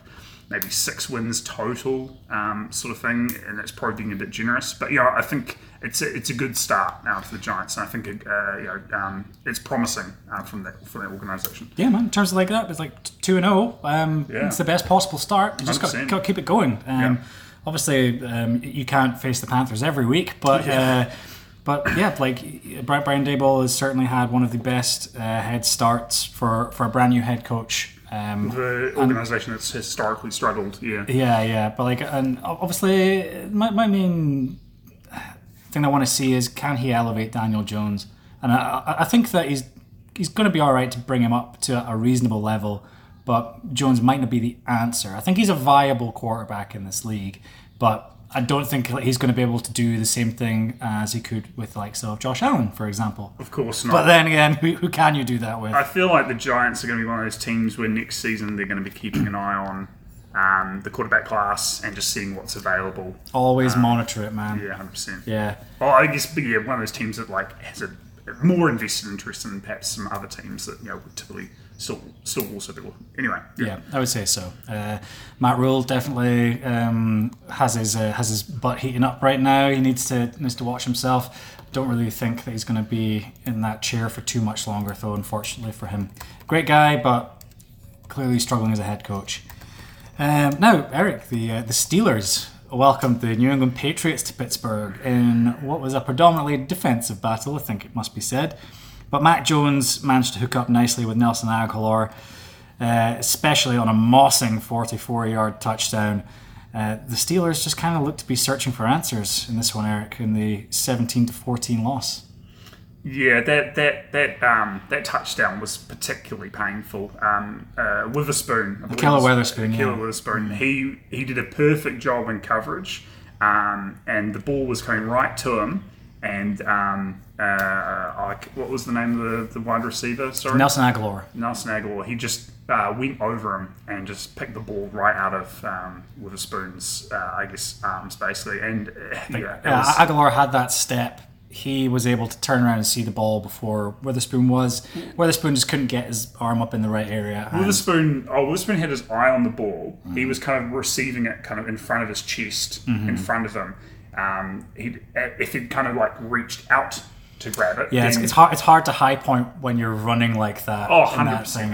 maybe six wins total, um, sort of thing, and it's probably being a bit generous. But, you know, I think it's a, it's a good start now for the Giants, and I think it, uh, you know, um, it's promising uh, from that from that organisation. Yeah, man, in terms of like that, it's like two and oh. Um, yeah. It's the best possible start. You just got to keep it going. Um, yeah. Obviously, um, you can't face the Panthers every week, but... Yeah. Uh, But yeah, like Brian Daboll has certainly had one of the best uh, head starts for, for a brand new head coach. Um, the organisation that's historically struggled, yeah. Yeah, yeah. But like, and obviously, my my main thing I want to see is, can he elevate Daniel Jones? And I I think that he's he's going to be all right to bring him up to a reasonable level. But Jones might not be the answer. I think he's a viable quarterback in this league, but I don't think he's going to be able to do the same thing as he could with, like, so Josh Allen, for example. Of course not. But then again, who, who can you do that with? I feel like the Giants are going to be one of those teams where next season they're going to be keeping an eye on um, the quarterback class and just seeing what's available. Always um, monitor it, man. Yeah, one hundred percent. Yeah. Well, I guess, yeah, one of those teams that, like, has a more invested interest in perhaps some other teams that, you know, would typically... Still, still also do. Anyway, yeah. yeah, I would say so. Uh, Matt Rule definitely um, has his uh, has his butt heating up right now. He needs to needs to watch himself. Don't really think that he's going to be in that chair for too much longer, though. Unfortunately for him, great guy, but clearly struggling as a head coach. Um, now, Eric, the uh, the Steelers welcomed the New England Patriots to Pittsburgh in what was a predominantly defensive battle, I think it must be said. But Mac Jones managed to hook up nicely with Nelson Aguilar, uh, especially on a mossing forty-four-yard touchdown. Uh, the Steelers just kind of looked to be searching for answers in this one, Eric, in the seventeen to fourteen loss. Yeah, that that that um, that touchdown was particularly painful. Um, uh, Witherspoon, Ahkello Witherspoon, Ahkello yeah. Witherspoon. He he did a perfect job in coverage, um, and the ball was coming right to him. And um, uh, I, what was the name of the, the wide receiver? Sorry, Nelson Aguilar. Nelson Aguilar. He just uh, went over him and just picked the ball right out of um, Witherspoon's, uh, I guess, arms basically. And uh, yeah, was, uh, Aguilar had that step he was able to turn around and see the ball before Witherspoon was. Witherspoon just couldn't get his arm up in the right area. Witherspoon, oh, Witherspoon had his eye on the ball. Mm. He was kind of receiving it kind of in front of his chest, mm-hmm. in front of him. Um, he'd, if he'd kind of like reached out to grab it. Yeah, it's, it's hard. It's hard to high point when you're running like that. Oh, one hundred percent.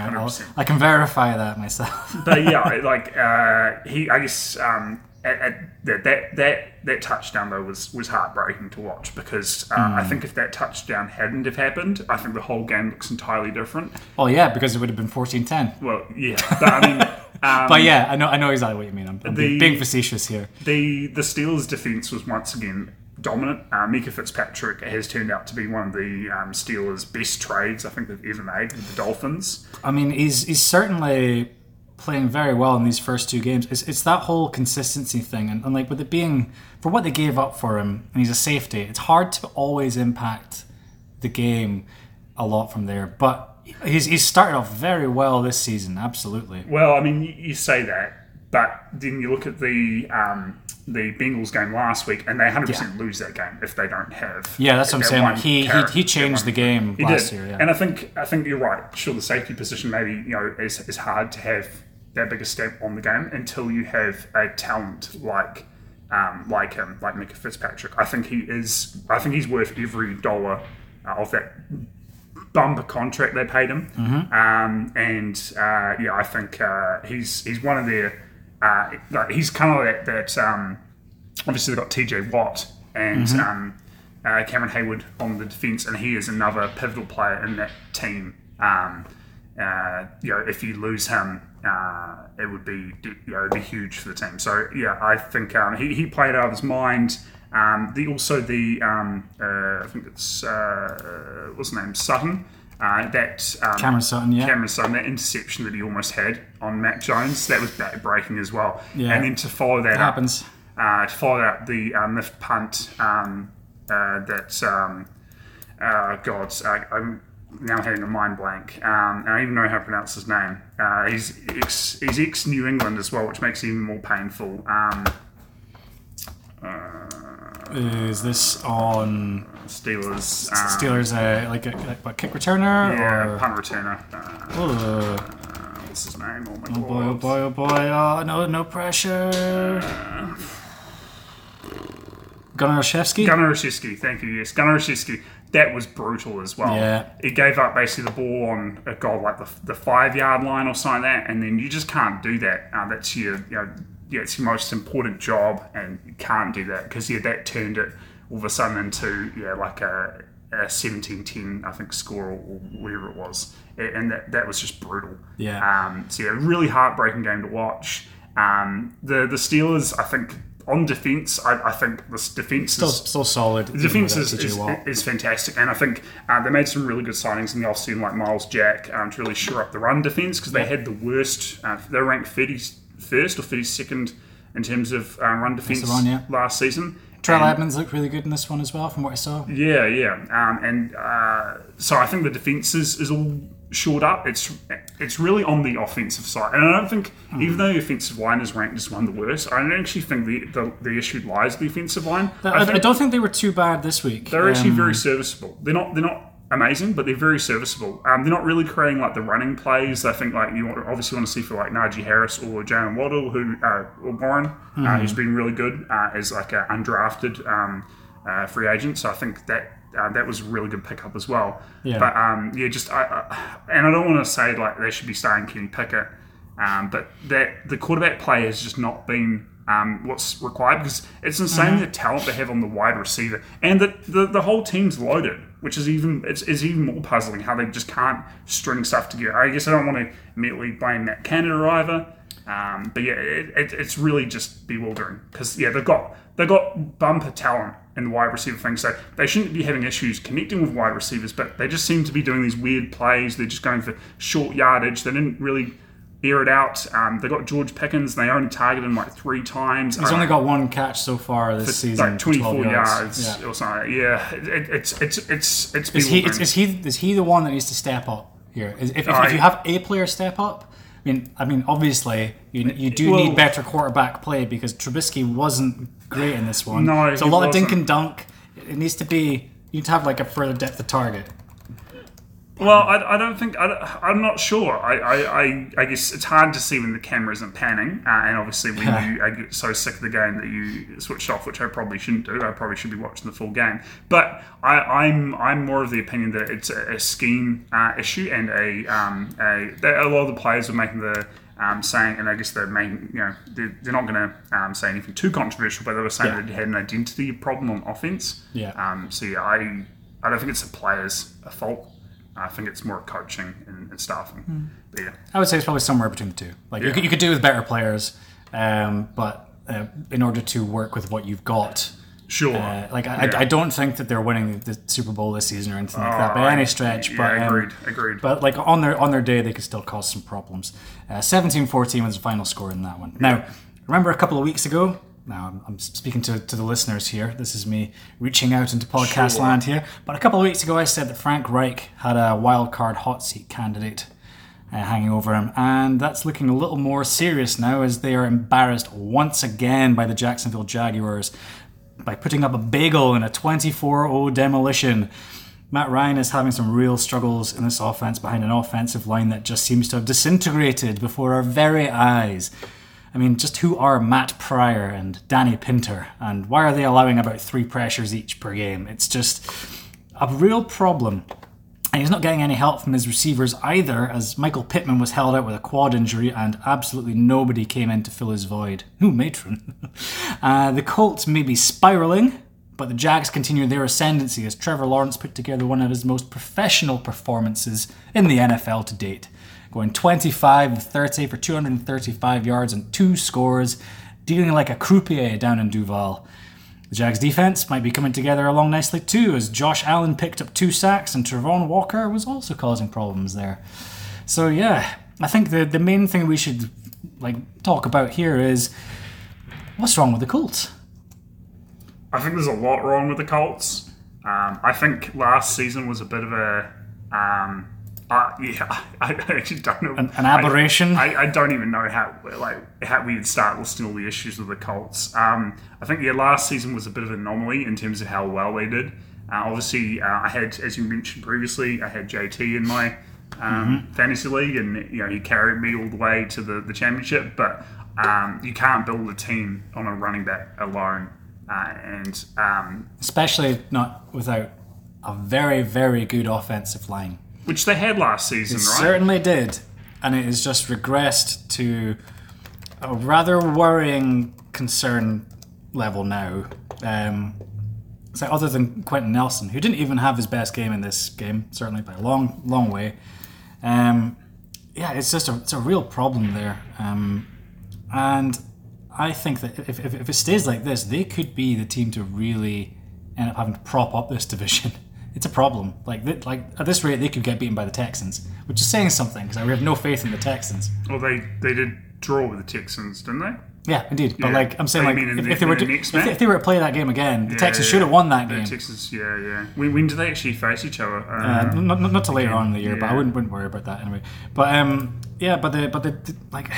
I can verify that myself. But yeah, like uh, he, I guess um, at, at that, that that that touchdown though was, was heartbreaking to watch because uh, mm. I think if that touchdown hadn't have happened, I think the whole game looks entirely different. Oh yeah, because it would have been fourteen ten. Well, yeah, but I mean. Um, but yeah, I know I know exactly what you mean. I'm, I'm the, being facetious here. The the Steelers' defense was once again dominant. Uh, Micah Fitzpatrick has turned out to be one of the um, Steelers' best trades I think they've ever made with the Dolphins. I mean, he's he's certainly playing very well in these first two games. It's it's that whole consistency thing, and, and like with it being for what they gave up for him, and he's a safety. It's hard to always impact the game a lot from there, but. He's he's started off very well this season, absolutely. Well, I mean, you say that, but then you look at the um, the Bengals game last week, and they one hundred percent yeah. lose that game if they don't have. Yeah, that's what I'm saying. Like he, he he changed the game he last did. year. Yeah. And I think I think you're right. Sure, the safety position maybe you know is is hard to have that big a step on the game until you have a talent like um, like him, like Micah Fitzpatrick. I think he is. I think he's worth every dollar uh, of that. Bumper contract they paid him, mm-hmm. um, and uh, yeah, I think uh, he's he's one of their uh, like he's kind of that. that um, obviously, they've got T J Watt and mm-hmm. um, uh, Cameron Hayward on the defense, and he is another pivotal player in that team. Um, uh, you know, if you lose him, uh, it would be you know it'd be huge for the team. So yeah, I think um, he he played out of his mind. Um, the, also the, um, uh, I think it's, uh, what's his name, Sutton, uh, that, um, Cameron Sutton, yeah. Cameron Sutton, that interception that he almost had on Matt Jones, that was back-breaking as well. Yeah. And then to follow that, that up, happens. Uh, to follow that up, the uh, miffed punt um, uh, that, um, uh, God, uh, I'm now having a mind blank. Um, I don't even know how to pronounce his name. Uh, he's ex, he's ex-New England as well, which makes it even more painful. Um, uh, Is this on Steelers? Um, Steelers, uh, like a, a kick returner? Yeah, or? Punt returner. Uh, uh, what's his name? Oh, my oh boy, oh boy, oh boy. Oh, no, no pressure. Uh, Gunnar Olszewski? Gunnar Olszewski, thank you, yes. Gunnar Olszewski. That was brutal as well. Yeah. It gave up basically the ball on a goal, like the, the five yard line or something like that, and then you just can't do that. Uh, that's your, you know, Yeah, it's your most important job, and you can't do that because yeah, that turned it all of a sudden into yeah, like a, a seventeen ten I think score or whatever it was, and that that was just brutal. Yeah. Um. So yeah, really heartbreaking game to watch. Um. The the Steelers, I think, on defense, I, I think this defense still, is still solid. The defense is, is, is fantastic, and I think uh, they made some really good signings in the offseason, like Miles Jack, um, to really shore up the run defense because they yeah. had the worst. Uh, they ranked thirty. First or thirty-second in terms of um, run defense run, yeah. last season. Terrell Edmunds looked really good in this one as well, from what I saw. Yeah, yeah, um, and uh, so I think the defense is, is all shored up. It's it's really on the offensive side, and I don't think mm. even though the offensive line is ranked as one of the worst, I don't actually think the the, the issue lies the offensive line. The, I, I, think I don't think they were too bad this week. They're um, actually very serviceable. They're not. They're not. amazing, but they're very serviceable. Um, they're not really creating like the running plays. I think like you obviously want to see for like Najee Harris or Jalen Waddle, who uh, or Warren, mm-hmm. uh, who's been really good uh, as like an undrafted um, uh, free agent. So I think that uh, that was a really good pickup as well. Yeah. But um, yeah, just I, I and I don't want to say like they should be starting Kenny Pickett, um, but that the quarterback play has just not been. Um, what's required because it's insane mm-hmm. the talent they have on the wide receiver and the, the, the whole team's loaded, which is even it's, it's even more puzzling how they just can't string stuff together. I guess I don't want to immediately blame Matt Canada either, um, but yeah, it, it, it's really just bewildering because yeah, they've got they've got bumper talent in the wide receiver thing, so they shouldn't be having issues connecting with wide receivers, but they just seem to be doing these weird plays. They're just going for short yardage. They didn't really. Air it out. Um, they got George Pickens. They only targeted him like three times. He's um, only got one catch so far this season. Like twenty-four yards, yards yeah. or something. Yeah, it, it, it's it's it's it's. Is he, it's is he is he the one that needs to step up here? Is, if, if, I, if you have a player step up, I mean, I mean, obviously you you do well, need better quarterback play because Trubisky wasn't great in this one. No, it's a lot wasn't. of dink and dunk. It needs to be. You'd have like a further depth of target. Well, I, I don't think I, I'm not sure. I, I, I, I guess it's hard to see when the camera isn't panning, uh, and obviously when you I get so sick of the game that you switched off, which I probably shouldn't do. I probably should be watching the full game. But I, I'm I'm more of the opinion that it's a, a scheme uh, issue, and a um a, a lot of the players are making the. Um, saying, and I guess they're main, you know, they're, they're not going to um, say anything too controversial, but they were saying yeah. that it had an identity problem on offense. Yeah. Um. So yeah, I, I don't think it's the players' fault. I think it's more coaching and, and staffing. Mm. But yeah, I would say it's probably somewhere between the two. Like yeah. you, could, you could do with better players, um, but uh, in order to work with what you've got. Sure. Uh, like I, yeah. I, I don't think that they're winning the Super Bowl this season or anything like oh, that by any stretch. Yeah, but, um, agreed, agreed. But like on their on their day, they could still cause some problems. Uh, seventeen fourteen was the final score in that one. Yeah. Now, remember a couple of weeks ago. Now I'm, I'm speaking to, to the listeners here. This is me reaching out into podcast sure. land here. But a couple of weeks ago, I said that Frank Reich had a wild card hot seat candidate uh, hanging over him, and that's looking a little more serious now as they are embarrassed once again by the Jacksonville Jaguars. By putting up a bagel in a twenty-four oh demolition. Matt Ryan is having some real struggles in this offense behind an offensive line that just seems to have disintegrated before our very eyes. I mean, just who are Matt Pryor and Danny Pinter, and why are they allowing about three pressures each per game? It's just a real problem. And he's not getting any help from his receivers either, as Michael Pittman was held out with a quad injury and absolutely nobody came in to fill his void. Ooh, matron. uh, the Colts may be spiralling, but the Jags continue their ascendancy as Trevor Lawrence put together one of his most professional performances in the N F L to date, going twenty-five of thirty for two hundred thirty-five yards and two scores, dealing like a croupier down in Duval. The Jags' defense might be coming together along nicely too, as Josh Allen picked up two sacks and Travon Walker was also causing problems there. So yeah, I think the, the main thing we should like talk about here is what's wrong with the Colts? I think there's a lot wrong with the Colts. Um, I think last season was a bit of a... Um, uh, yeah, I, I actually don't know. An, an aberration? I, I, I don't even know how like how we'd start listing all the issues with the Colts. Um, I think yeah, last season was a bit of an anomaly in terms of how well they did. Uh, obviously, uh, I had, as you mentioned previously, I had J T in my um, mm-hmm. fantasy league, and you know he carried me all the way to the, the championship. But um, you can't build a team on a running back alone, uh, and um, especially not without a very, very good offensive line. Which they had last season, it right? It certainly did. And it has just regressed to a rather worrying concern level now. Um, so other than Quentin Nelson, who didn't even have his best game in this game, certainly by a long, long way. Um, yeah, it's just a, it's a real problem there. Um, and I think that if, if, if it stays like this, they could be the team to really end up having to prop up this division. It's a problem. Like, like at this rate, they could get beaten by the Texans, which is saying something because we have no faith in the Texans. Well, they, they did draw with the Texans, didn't they? Yeah, indeed. Yeah. But like, I'm saying, I like, mean, if, the, if they were to, the if, they, if they were to play that game again, the yeah, Texans yeah. should have won that game. The Texans, yeah, yeah. When, when do they actually face each other? Uh, uh, not, not not till later on in the year, yeah. but I wouldn't wouldn't worry about that anyway. But um, yeah, but the but the, the like,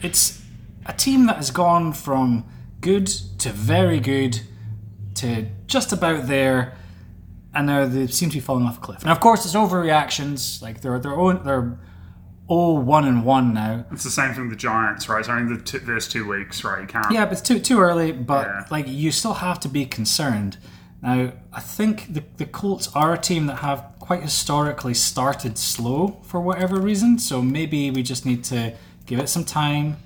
it's a team that has gone from good to very good to just about there. And now they seem to be falling off a cliff. Now, of course, it's overreactions. Like they're they're all, they're all one and one now. It's the same thing with the Giants, right? It's only the two, first two weeks, right? You can't. Yeah, but it's too too early. But yeah. like you still have to be concerned. Now, I think the the Colts are a team that have quite historically started slow for whatever reason. So maybe we just need to give it some time.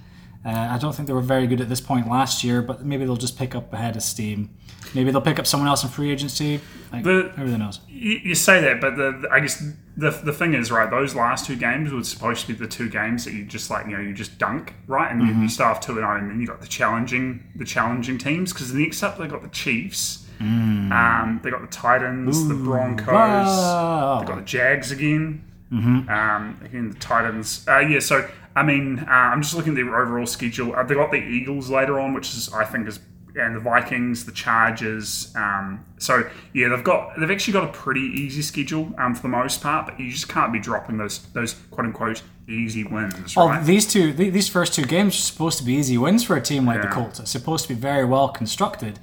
Uh, I don't think they were very good at this point last year, but maybe they'll just pick up a head of steam. Maybe they'll pick up someone else in free agency. Like, the, everything else. You, you say that, but the, the, I guess the the thing is, right, those last two games were supposed to be the two games that you just like, you know, you just dunk, right? And mm-hmm. you, you start off two and oh, and then you got the challenging the challenging teams, because the next up they got the Chiefs, mm. um, they got the Titans, Ooh, the Broncos, wow. they got the Jags again, mm-hmm. um, again the Titans. Uh, yeah, so. I mean, uh, I'm just looking at their overall schedule. Uh, they got the Eagles later on, which is, I think, is and the Vikings, the Chargers. Um, so yeah, they've got they've actually got a pretty easy schedule um, for the most part. But you just can't be dropping those those quote unquote easy wins. Well, right? these two th- these first two games are supposed to be easy wins for a team like yeah. the Colts. It's supposed to be very well constructed.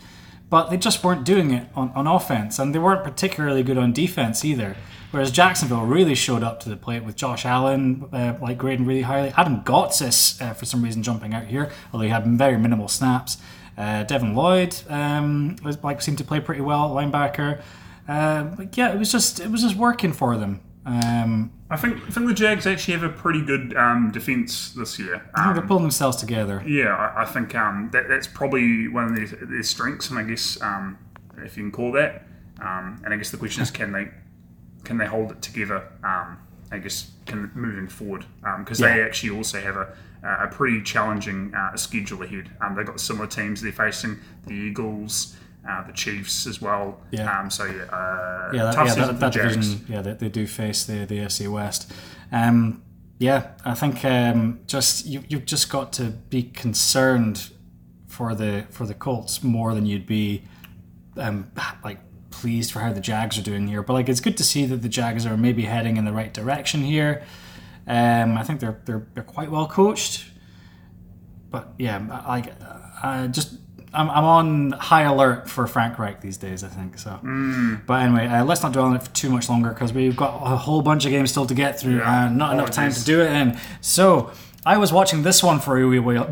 but they just weren't doing it on, on offense, and they weren't particularly good on defense either. Whereas Jacksonville really showed up to the plate with Josh Allen, uh, like grading really highly. Adam Gotsis, uh, for some reason, jumping out here, although he had very minimal snaps. Uh, Devin Lloyd um, was like seemed to play pretty well, linebacker. Uh, but yeah, it was just it was just working for them. Um, I think I think the Jags actually have a pretty good um, defense this year. Um, I think they're pulling themselves together. Yeah, I, I think um, that that's probably one of their, their strengths, and I guess um, if you can call that. Um, and I guess the question is, can they can they hold it together? Um, I guess can moving forward because um, yeah. they actually also have a a pretty challenging uh, schedule ahead. Um, they've got similar teams they're facing: the Eagles. Uh, the Chiefs as well. Yeah. Um, so yeah, uh, yeah, that, tough yeah, season that, that for the division. Yeah, they, they do face the the A F C West. Um, yeah, I think um, just you you've just got to be concerned for the for the Colts more than you'd be um, like pleased for how the Jags are doing here. But like, it's good to see that the Jags are maybe heading in the right direction here. Um, I think they're they're they're quite well coached. But yeah, like I, I just. I'm I'm on high alert for Frank Reich these days, I think. So, mm. But anyway, uh, let's not dwell on it for too much longer because we've got a whole bunch of games still to get through yeah. and not oh, enough time geez. to do it in. So, I was watching this one for a wee while.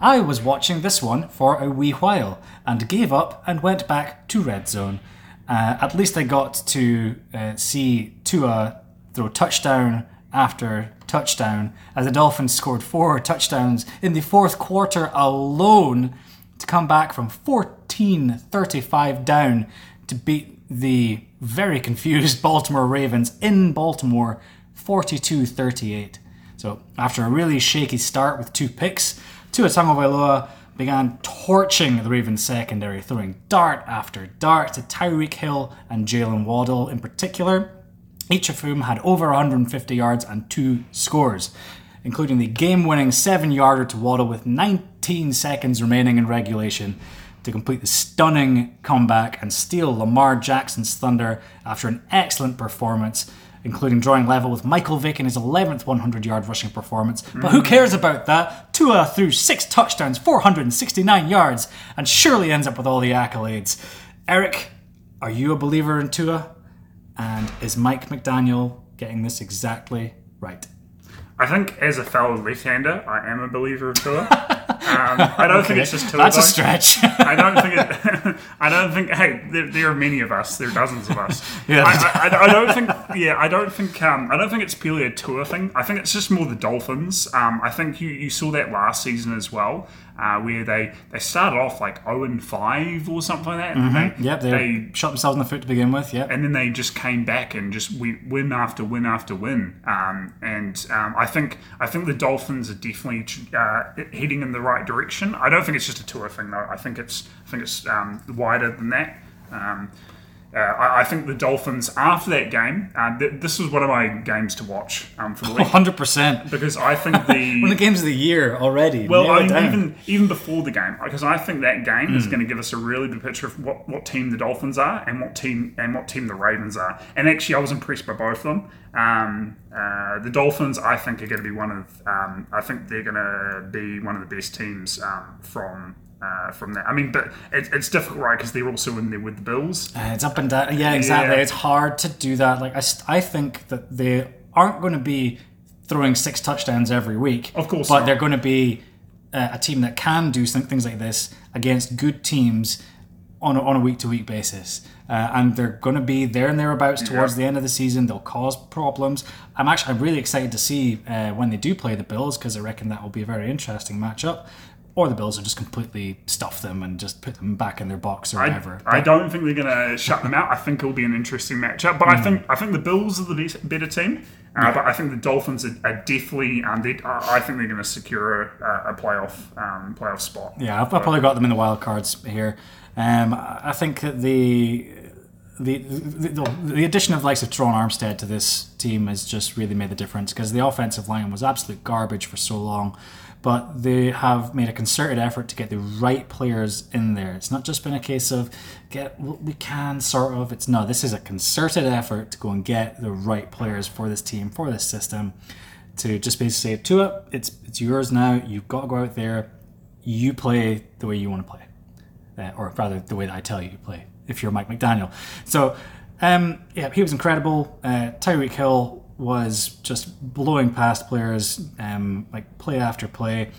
I was watching this one for a wee while and gave up and went back to Red Zone. Uh, at least I got to uh, see Tua throw touchdown after touchdown as the Dolphins scored four touchdowns in the fourth quarter alone to come back from fourteen thirty-five down to beat the very confused Baltimore Ravens in Baltimore forty-two thirty-eight. So after a really shaky start with two picks, Tua Tagovailoa began torching the Ravens secondary, throwing dart after dart to Tyreek Hill and Jalen Waddle in particular, each of whom had over one hundred fifty yards and two scores, including the game-winning seven-yarder to Waddle with nineteen seconds remaining in regulation to complete the stunning comeback and steal Lamar Jackson's thunder after an excellent performance, including drawing level with Michael Vick in his eleventh one hundred-yard rushing performance. Mm. But who cares about that? Tua threw six touchdowns, four hundred sixty-nine yards, and surely ends up with all the accolades. Eric, are you a believer in Tua? And is Mike McDaniel getting this exactly right? I think as a fellow left-hander, I am a believer of Tua. Um, I don't okay. think it's just Tua. That's though. a stretch. I don't think it... I don't think... Hey, there, there are many of us. There are dozens of us. yeah. I, I, I don't think... Yeah, I don't think... Um, I don't think it's purely a Tua thing. I think it's just more the Dolphins. Um, I think you, you saw that last season as well, uh, where they, they started off like oh and five or something like that. And mm-hmm. they, yep, they, they shot themselves in the foot to begin with, yeah. And then they just came back and just went win after win after win. Um, and um, I think I think the Dolphins are definitely uh, heading in the right direction. I don't think it's just a Tua thing, though. I think it's I think it's um, wider than that. Um, uh, I, I think the Dolphins, after that game, uh, th- this was one of my games to watch um, for the week. one hundred percent. Because I think the... one of the games of the year already. Well, I mean, even, even before the game, because I think that game mm. is going to give us a really good picture of what, what team the Dolphins are and what team and what team the Ravens are. And actually, I was impressed by both of them. Um, uh, the Dolphins, I think, are going to be one of... Um, I think they're going to be one of the best teams um, from... Uh, from that. I mean, but it, it's difficult, right? Because they're also in there with the Bills. Uh, it's up and down. Yeah, exactly. Yeah. It's hard to do that. Like, I, st- I think that they aren't going to be throwing six touchdowns every week. Of course But not. They're going to be uh, a team that can do some things like this against good teams on a, on a week-to-week basis. Uh, and they're going to be there and thereabouts yeah. towards the end of the season. They'll cause problems. I'm actually I'm really excited to see uh, when they do play the Bills, because I reckon that will be a very interesting matchup. Or the Bills will just completely stuff them and just put them back in their box or whatever. I, I don't think they're going to shut them out. I think it'll be an interesting matchup. But mm. I think I think the Bills are the best, better team. Uh, yeah. But I think the Dolphins are, are definitely. Um, they, I think they're going to secure a, a playoff um, playoff spot. Yeah, I've so. probably got them in the wild cards here. Um, I think that the the the, the, the addition of the likes of Teron Armstead to this team has just really made the difference, because the offensive line was absolute garbage for so long. But they have made a concerted effort to get the right players in there. It's not just been a case of get what we can, sort of. It's no, this is a concerted effort to go and get the right players for this team, for this system, to just basically say, Tua, it's it's yours now. You've got to go out there. You play the way you want to play. that, or rather the way that I tell you to play if you're Mike McDaniel. So, um, yeah, he was incredible. Uh, Tyreek Hill was just blowing past players, um, like play after play.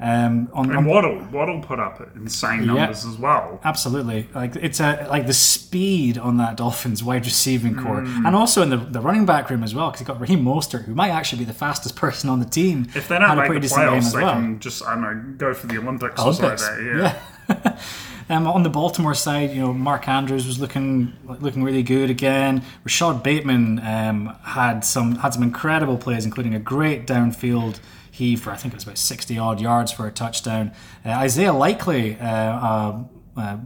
Um, on, and on, Waddle, Waddle put up insane numbers yeah, as well. Absolutely, like it's a, like the speed on that Dolphins wide receiving core, mm. and also in the, the running back room as well, because you got Raheem Mostert, who might actually be the fastest person on the team. If they don't make the playoffs, they well. can just I don't know go for the Olympics, Olympics. or something like that. Yeah. yeah. Um, on the Baltimore side, you know, Mark Andrews was looking looking really good again. Rashad Bateman um, had some had some incredible plays, including a great downfield heave for I think it was about sixty odd yards for a touchdown. Uh, Isaiah Likely, uh, uh, uh,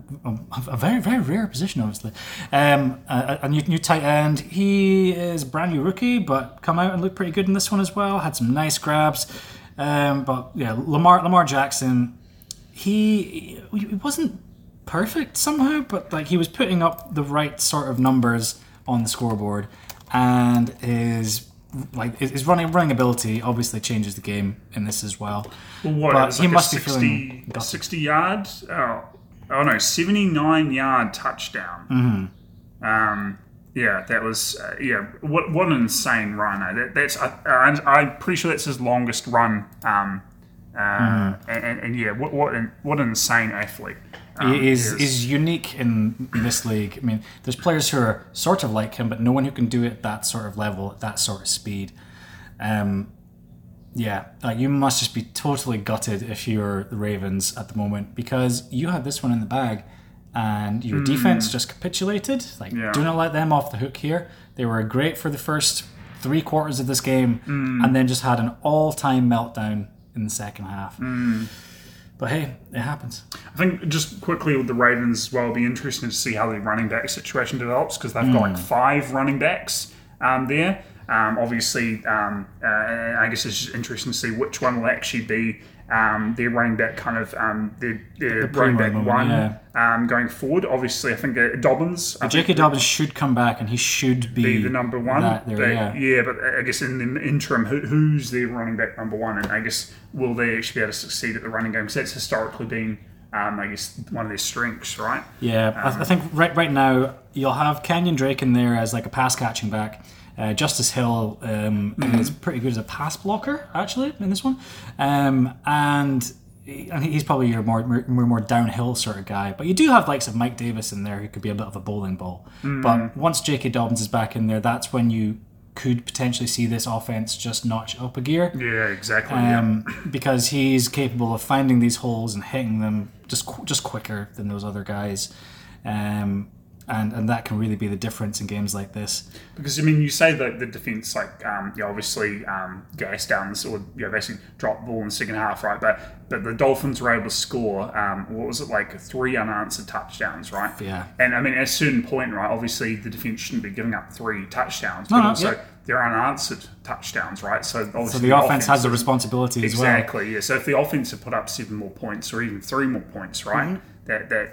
a very very rare position, obviously. Um, a, a new, new tight end. He is a brand new rookie, but come out and looked pretty good in this one as well. Had some nice grabs. Um, but yeah, Lamar Lamar Jackson, he he wasn't perfect somehow, but like he was putting up the right sort of numbers on the scoreboard, and his like his running running ability obviously changes the game in this as well. Well, what, but he like must a be sixty, feeling sixty yard, oh, oh no, seventy nine yard touchdown. Mm-hmm. Um, yeah, that was uh, yeah. What what an insane run! Eh? That, that's uh, I'm, I'm pretty sure that's his longest run. Um, uh, mm-hmm. and, and, and yeah, what what an, what an insane athlete. Um, he is, is is unique in this league. I mean, there's players who are sort of like him, but no one who can do it at that sort of level, at that sort of speed. Um, yeah, like you must just be totally gutted if you're the Ravens at the moment, because you had this one in the bag, and your mm. defense just capitulated. Like, yeah. do not let them off the hook here. They were great for the first three quarters of this game, mm. and then just had an all-time meltdown in the second half. Mm. But hey, it happens. I think just quickly with the Ravens as well, it'll be interesting to see how the running back situation develops, because they've mm. got like five running backs um, there. Um, obviously, um, uh, I guess it's just interesting to see which one will actually be um, their running back kind of um, their, their the running back moment, one yeah. um, going forward. Obviously, I think uh, Dobbins. But I J K think Dobbins should come back, and he should be, be the number one. There, but, yeah. yeah, but I guess in the interim, who, who's their running back number one? And I guess will they actually be able to succeed at the running game? Because that's historically been, um, I guess, one of their strengths, right? Yeah, um, I think right right now you'll have Kenyon Drake in there as like a pass catching back. Uh, Justice Hill um, mm-hmm. is pretty good as a pass blocker, actually, in this one, um, and he, I think he's probably your more, more more downhill sort of guy. But you do have likes of Mike Davis in there, who could be a bit of a bowling ball. Mm-hmm. But once J K Dobbins is back in there, that's when you could potentially see this offense just notch up a gear. Yeah, exactly. Um, yeah. Because he's capable of finding these holes and hitting them just just quicker than those other guys. Um, And and that can really be the difference in games like this. Because I mean, you say that the defense, like, um, yeah, obviously, um, gas down this, or you know, basically dropped the ball in the second half, right? But but the Dolphins were able to score. Um, what was it like three unanswered touchdowns, right? Yeah. And I mean, at a certain point, right? Obviously, the defense shouldn't be giving up three touchdowns, but no, no, also yeah. they're unanswered touchdowns, right? So obviously, so the, the offense, offense has the responsibility exactly, as well. Exactly. Yeah. So if the offense had put up seven more points, or even three more points, right? Mm-hmm. That that.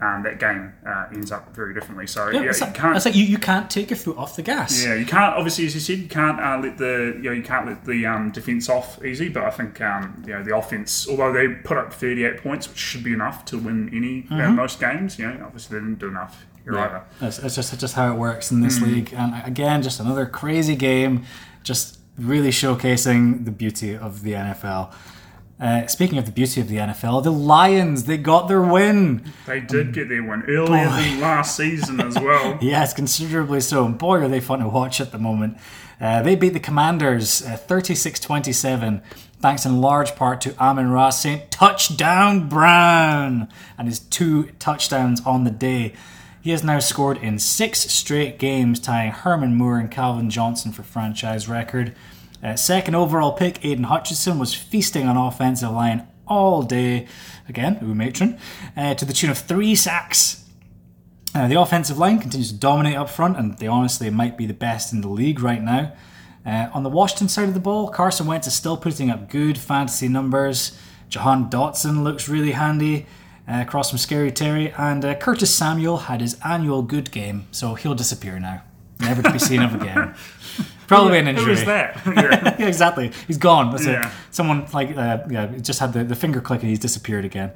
Um, that game uh, ends up very differently. So yeah, yeah it's like, you can't. It's like you, you can't take your foot off the gas. Yeah, you can't. Obviously, as you said, you can't uh, let the you know you can't let the um, defense off easy. But I think um, you know the offense, although they put up thirty-eight points, which should be enough to win any mm-hmm. uh, most games. You know, obviously they didn't do enough here yeah. either. That's, that's just that's just how it works in this mm-hmm. league. And again, just another crazy game, just really showcasing the beauty of the N F L. Uh, speaking of the beauty of the N F L, the Lions, they got their win. They did um, get their win earlier boy. than last season as well. Yes, considerably so. And boy, are they fun to watch at the moment. Uh, they beat the Commanders uh, thirty-six twenty-seven, thanks in large part to Amon-Ra Saint Touchdown Brown and his two touchdowns on the day. He has now scored in six straight games, tying Herman Moore and Calvin Johnson for franchise record. Uh, second overall pick, Aiden Hutchinson, was feasting on offensive line all day, again, ooh matron, uh, to the tune of three sacks. Uh, the offensive line continues to dominate up front, and they honestly might be the best in the league right now. Uh, on the Washington side of the ball, Carson Wentz is still putting up good fantasy numbers. Jahan Dotson looks really handy uh, across from Scary Terry, and uh, Curtis Samuel had his annual good game, so he'll disappear now. Never to be seen of again. Probably yeah, an injury. Who is that? Yeah. yeah, exactly. He's gone. That's yeah. it. Someone like uh, yeah, just had the, the finger click and he's disappeared again.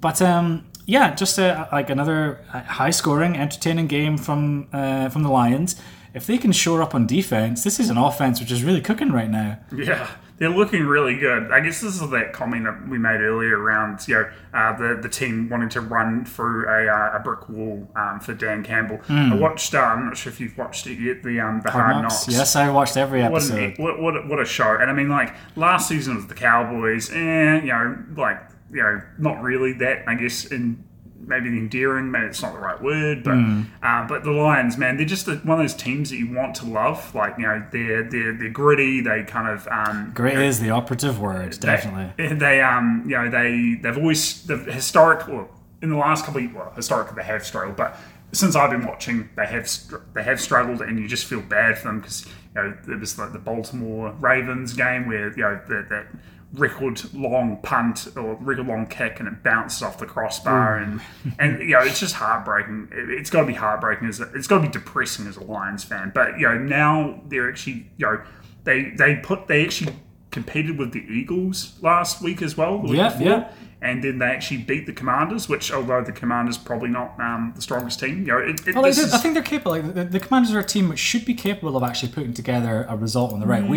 But um, yeah, just a, like another high-scoring, entertaining game from uh, from the Lions. If they can shore up on defense, this is an offense which is really cooking right now. Yeah, they're looking really good. I guess this is that comment that we made earlier around, you know, uh, the the team wanting to run through a, uh, a brick wall um, for Dan Campbell. Mm. I watched. Uh, I'm not sure if you've watched it yet. The um the Hard, Hard Knocks. Knocks. Yes, I watched every episode. What an, what, what what a show! And I mean, like last season was the Cowboys, and eh, you know, like you know, not really that. I guess in. Maybe endearing, maybe it's not the right word, but mm. uh, but the Lions, man, they're just one of those teams that you want to love. Like, you know, they're they're they're gritty. They kind of um, gritty is the operative word, they, definitely. They um you know they they've always they've historically well, in the last couple of, well historically they have struggled, but since I've been watching they have they have struggled, and you just feel bad for them because you know it was like the Baltimore Ravens game where you know that. that record long punt or record long kick and it bounces off the crossbar and and you know it's just heartbreaking. It, it's got to be heartbreaking as a, it's got to be depressing as a Lions fan, but you know now they're actually you know they they put they actually competed with the Eagles last week as well week yeah before, yeah and then they actually beat the Commanders, which although the Commanders probably not um, the strongest team, you know it, it, well, this is, I think they're capable like, the, the Commanders are a team which should be capable of actually putting together a result on the right yeah.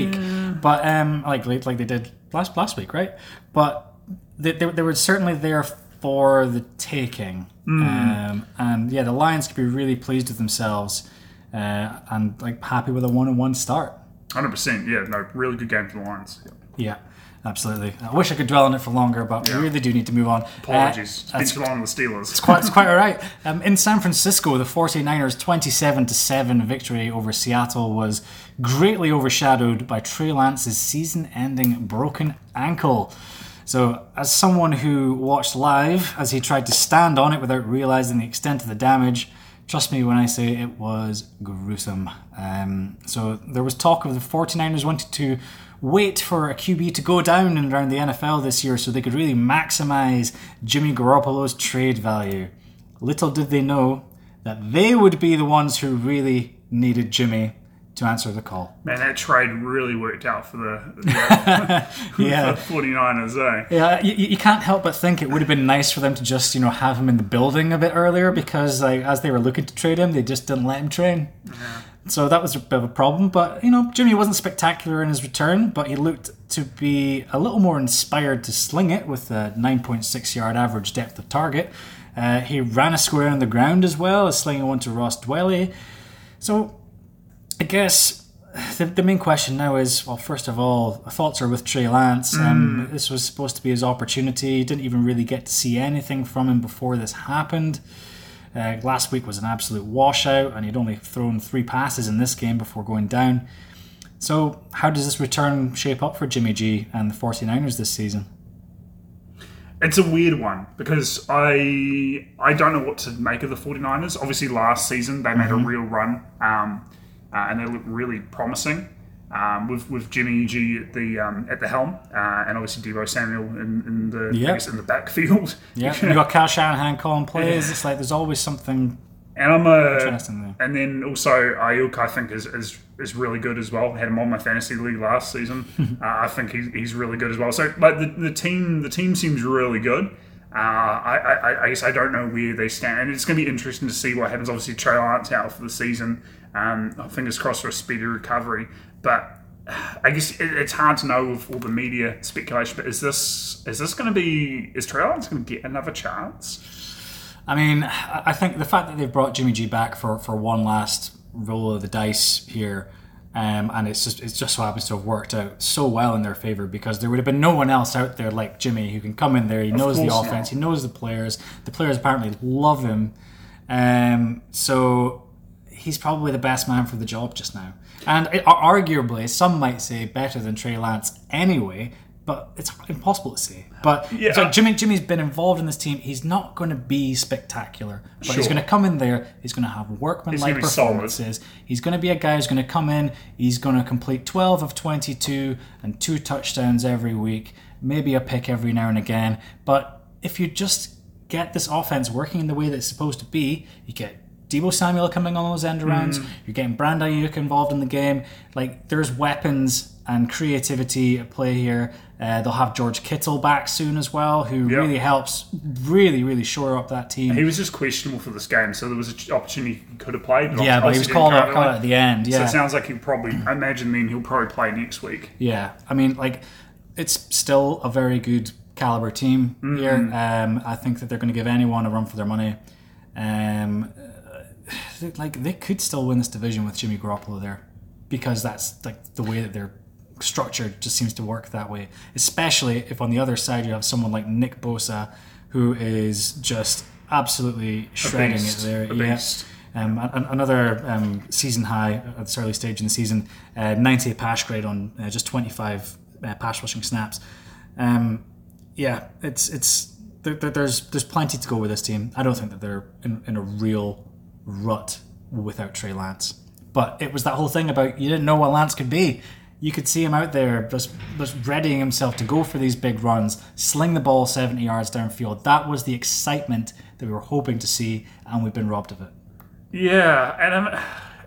week, but um like like they did Last last week, right? But they, they, they were certainly there for the taking. Mm. Um, and yeah, the Lions could be really pleased with themselves uh, and like happy with a one-on-one start. one hundred percent, yeah. No, really good game for the Lions. Yep. Yeah, absolutely. I wish I could dwell on it for longer, but yeah. we really do need to move on. Apologies. Uh, it's been too long on the Steelers. It's quite, it's quite all right. Um, in San Francisco, the forty-niners' twenty-seven to seven victory over Seattle was greatly overshadowed by Trey Lance's season-ending broken ankle. So, as someone who watched live as he tried to stand on it without realising the extent of the damage, trust me when I say it was gruesome. Um, so, there was talk of the forty-niners wanted to wait for a Q B to go down and around the N F L this year so they could really maximize Jimmy Garoppolo's trade value. Little did they know that they would be the ones who really needed Jimmy to answer the call. Man, that trade really worked out for the, the, yeah. the forty-niners, eh? Yeah, you, you can't help but think it would have been nice for them to just, you know, have him in the building a bit earlier because like, as they were looking to trade him, they just didn't let him train. Yeah. So that was a bit of a problem, but, you know, Jimmy wasn't spectacular in his return, but he looked to be a little more inspired to sling it with a nine point six yard average depth of target. Uh, he ran a square on the ground as well as slinging one to Ross Dwelly. So I guess the, the main question now is, well, first of all, thoughts are with Trey Lance. Mm. Um, this was supposed to be his opportunity. He didn't even really get to see anything from him before this happened. Uh, last week was an absolute washout, and he'd only thrown three passes in this game before going down. So how does this return shape up for Jimmy G and the forty-niners this season? It's a weird one, because I I don't know what to make of the forty-niners. Obviously, last season, they made mm-hmm. a real run, um, uh, and they looked really promising. Um, with with Jimmy G at the um, at the helm, uh, and obviously Deebo Samuel in, in the yep. I guess in the backfield. Yeah, you got Kyle Shanahan calling plays. Yeah. It's like there's always something. And I'm a, interesting there. And then also Ayuk, I think is, is is really good as well. Had him on my fantasy league last season. uh, I think he's he's really good as well. So like the, the team the team seems really good. Uh, I, I, I guess I don't know where they stand, and it's going to be interesting to see what happens. Obviously, Trey Lance out for the season. Um, fingers crossed for a speedy recovery. But I guess it, it's hard to know with all the media speculation. But is this is this going to be is Trey Lance going to get another chance? I mean, I think the fact that they've brought Jimmy G back for, for one last roll of the dice here, um, and it's just it's just so happens to have worked out so well in their favor, because there would have been no one else out there like Jimmy who can come in there. He knows the offense. He knows the players. The players apparently love him. Um, so. He's probably the best man for the job just now. And it, arguably, some might say better than Trey Lance anyway, but it's impossible to say. But yeah. so Jimmy, Jimmy's been involved in this team. He's not going to be spectacular, but sure. he's going to come in there. He's going to have workman-like performances. He's going to be a guy who's going to come in. He's going to complete twelve of twenty-two and two touchdowns every week, maybe a pick every now and again. But if you just get this offense working in the way that it's supposed to be, you get Deebo Samuel coming on those end arounds. Mm. You're getting Brand Ayuk involved in the game. Like, there's weapons and creativity at play here. Uh, they'll have George Kittle back soon as well, who yep. really helps, really, really shore up that team. And he was just questionable for this game, so there was an opportunity he could have played. But yeah, but he was called out at the end. Yeah. So it sounds like he'll probably, I imagine then he'll probably play next week. Yeah, I mean, like, it's still a very good caliber team mm-hmm. here. Um, I think that they're going to give anyone a run for their money. Um, like, they could still win this division with Jimmy Garoppolo there, because that's like the way that they're structured, just seems to work that way, especially if on the other side you have someone like Nick Bosa, who is just absolutely shredding it there. Yeah. Um, another um, season high at this early stage in the season, uh, ninety pass grade on uh, just twenty-five uh, pass rushing snaps. Um, yeah, it's it's there, there's there's plenty to go with this team. I don't think that they're in, in a real rut without Trey Lance, but it was that whole thing about you didn't know what Lance could be. You could see him out there just, just readying himself to go for these big runs, sling the ball seventy yards downfield. That was the excitement that we were hoping to see, and we've been robbed of it. Yeah, and I'm,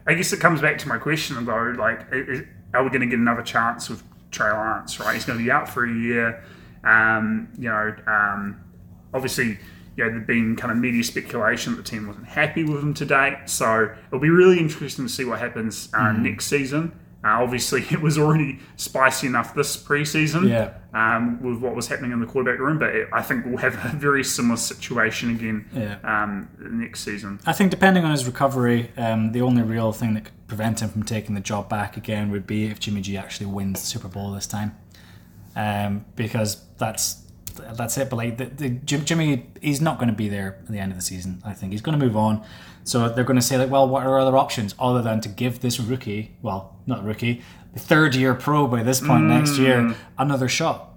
I guess it comes back to my question, though. Like, is, are we going to get another chance with Trey Lance, right? He's going to be out for a year. Um, you know, um, obviously, you know, there'd been kind of media speculation that the team wasn't happy with him to date. So it'll be really interesting to see what happens uh, mm-hmm. next season. Uh, obviously, it was already spicy enough this preseason yeah. um, with what was happening in the quarterback room, but it, I think we'll have a very similar situation again yeah. um, next season. I think depending on his recovery, um, the only real thing that could prevent him from taking the job back again would be if Jimmy G actually wins the Super Bowl this time, um, because that's that's it. But like the, the, Jimmy, he's not going to be there at the end of the season, I think. He's going to move on. So they're going to say, like, well, what are other options other than to give this rookie, well, not rookie, third-year pro by this point mm. next year, another shot,